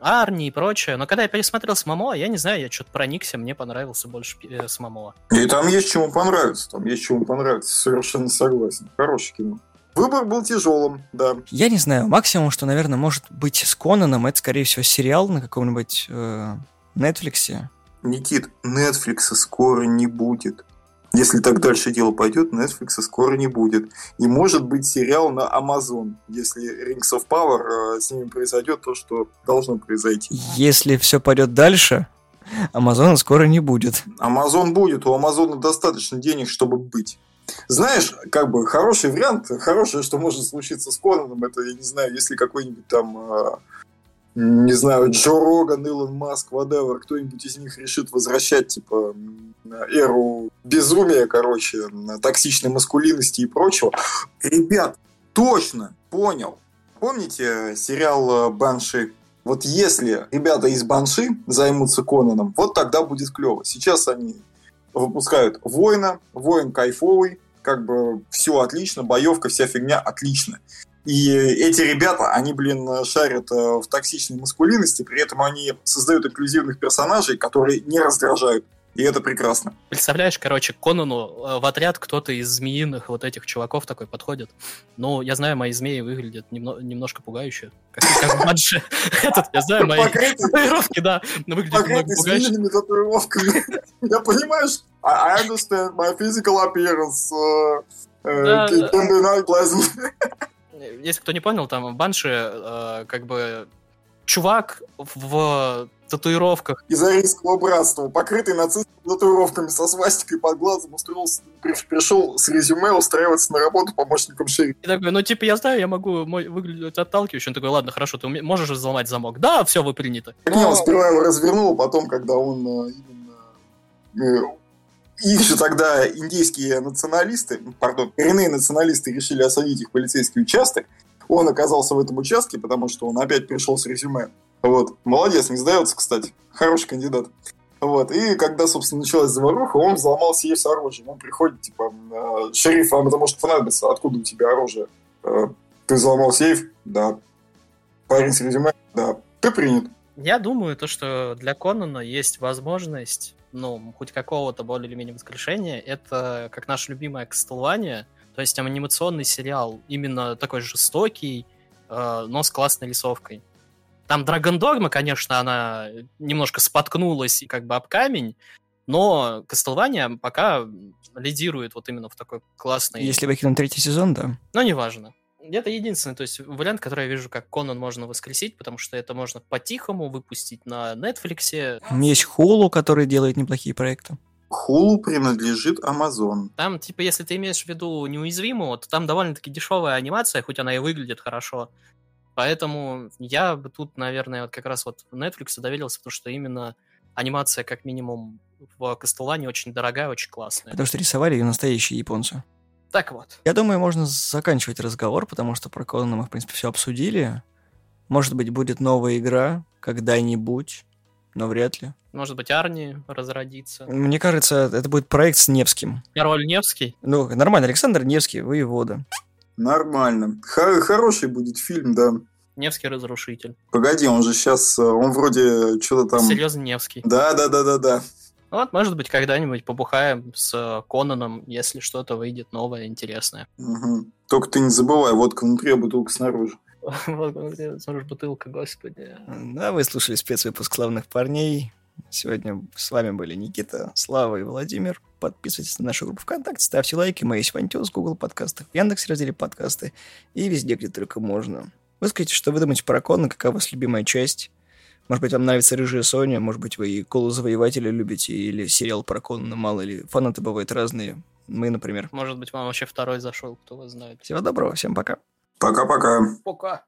Арни и прочее. Но когда я пересмотрел с Момоа, я не знаю, я что-то проникся, мне понравился больше э, с Момоа. И там есть чему понравиться, там есть чему понравиться, совершенно согласен. Хорошее кино. Выбор был тяжелым, да. Я не знаю, максимум, что, наверное, может быть с Конаном, это, скорее всего, сериал на каком-нибудь э, Нетфликсе. Никит, Нетфликса скоро не будет. Если так дальше дело пойдет, Нетфликса скоро не будет. И может быть сериал на Amazon, если Rings of Power с ними произойдет то, что должно произойти. Если все пойдет дальше, Амазона скоро не будет. Амазон будет, у Амазона достаточно денег, чтобы быть. Знаешь, как бы хороший вариант, хорошее, что может случиться с Конаном, это, я не знаю, если какой-нибудь там... Не знаю, Джо Роган, Илон Маск, whatever, кто-нибудь из них решит возвращать, типа, эру безумия, короче, токсичной маскулинности и прочего. Ребят, точно, понял. Помните сериал «Банши»? Вот если ребята из «Банши» займутся Конаном, вот тогда будет клево. Сейчас они выпускают «Воина», «Воин» кайфовый, как бы все отлично, боевка, вся фигня отлично. И эти ребята, они, блин, шарят в токсичной маскулинности, при этом они создают инклюзивных персонажей, которые не раздражают. И это прекрасно. Представляешь, короче, Конану в отряд кто-то из змеиных вот этих чуваков такой подходит. Ну, я знаю, мои змеи выглядят немно, немножко пугающе. Как, как Маджи. Этот, я знаю, мои татуировки, да, выглядят немного пугающе. Змеиными татуировками. Я понимаю, что... I understand my physical appearance. Can be not pleasant. Если кто не понял, там Банши, э, как бы, чувак в татуировках. Из арийского братства, покрытый нацистскими татуировками, со свастикой под глазом, устроился, пришел с резюме устраиваться на работу помощником шерифа. И такой, ну, типа, я знаю, я могу мой, выглядеть отталкивающе. Он такой, ладно, хорошо, ты можешь взломать замок? Да, все, вы приняты. Не, сперва его развернул, потом, когда он именно... Их же тогда индейские националисты, пардон, коренные националисты решили осадить их полицейский участок. Он оказался в этом участке, потому что он опять пришел с резюме. Вот. Молодец, не сдается, кстати. Хороший кандидат. Вот. И когда, собственно, началась заваруха, он взломал сейф с оружием. Он приходит, типа, шериф, вам это может понадобиться. Откуда у тебя оружие? Ты взломал сейф? Да. Парень с резюме? Да. Ты принят. Я думаю, то, что для Конана есть возможность... ну, хоть какого-то более или менее воскрешения, это как наша любимая Castlevania, то есть там анимационный сериал, именно такой жестокий, э, но с классной рисовкой. Там Dragon Dogma, конечно, она немножко споткнулась и как бы об камень, но Castlevania пока лидирует вот именно в такой классной... Если выкинуть третий сезон, да. Ну, неважно. Это единственный, то есть, вариант, который я вижу, как Конан можно воскресить, потому что это можно по-тихому выпустить на Нетфликсе. Есть Hulu, который делает неплохие проекты. Hulu принадлежит Amazon. Там, типа, если ты имеешь в виду неуязвимого, то там довольно-таки дешевая анимация, хоть она и выглядит хорошо. Поэтому я бы тут, наверное, вот как раз вот Netflix доверился, потому что именно анимация, как минимум, в Castlevania очень дорогая, очень классная. Потому что рисовали ее настоящие японцы. Так вот. Я думаю, можно заканчивать разговор, потому что про Конана мы, в принципе, все обсудили. Может быть, будет новая игра когда-нибудь, но вряд ли. Может быть, Арни разродится. Мне кажется, это будет проект с Невским. Король Невский? Ну, нормально, Александр Невский, воевода. Нормально. Х- хороший будет фильм, да. Невский разрушитель. Погоди, он же сейчас, он вроде что-то там... Серьезно, Невский. Да-да-да-да-да. Вот, может быть, когда-нибудь побухаем с Конаном, если что-то выйдет новое, интересное. Угу. Только ты не забывай, водка внутри, а бутылка снаружи. Водка внутри, а снаружи бутылка, господи. Да, вы слушали спецвыпуск «Славных парней». Сегодня с вами были Никита, Слава и Владимир. Подписывайтесь на нашу группу ВКонтакте, ставьте лайки. Мы есть в iTunes, Google подкастах, в Яндексе разделе подкасты и везде, где только можно. Вы скажите, что вы думаете про Конана, какая у вас любимая часть. Может быть, вам нравится «Рыжая Соня», может быть, вы и «Кулл-завоевателя» любите, или сериал про Конана, мало ли. Фанаты бывают разные. Мы, например. Может быть, вам вообще второй зашел, кто вас знает. Всего доброго, всем пока. Пока-пока. Пока.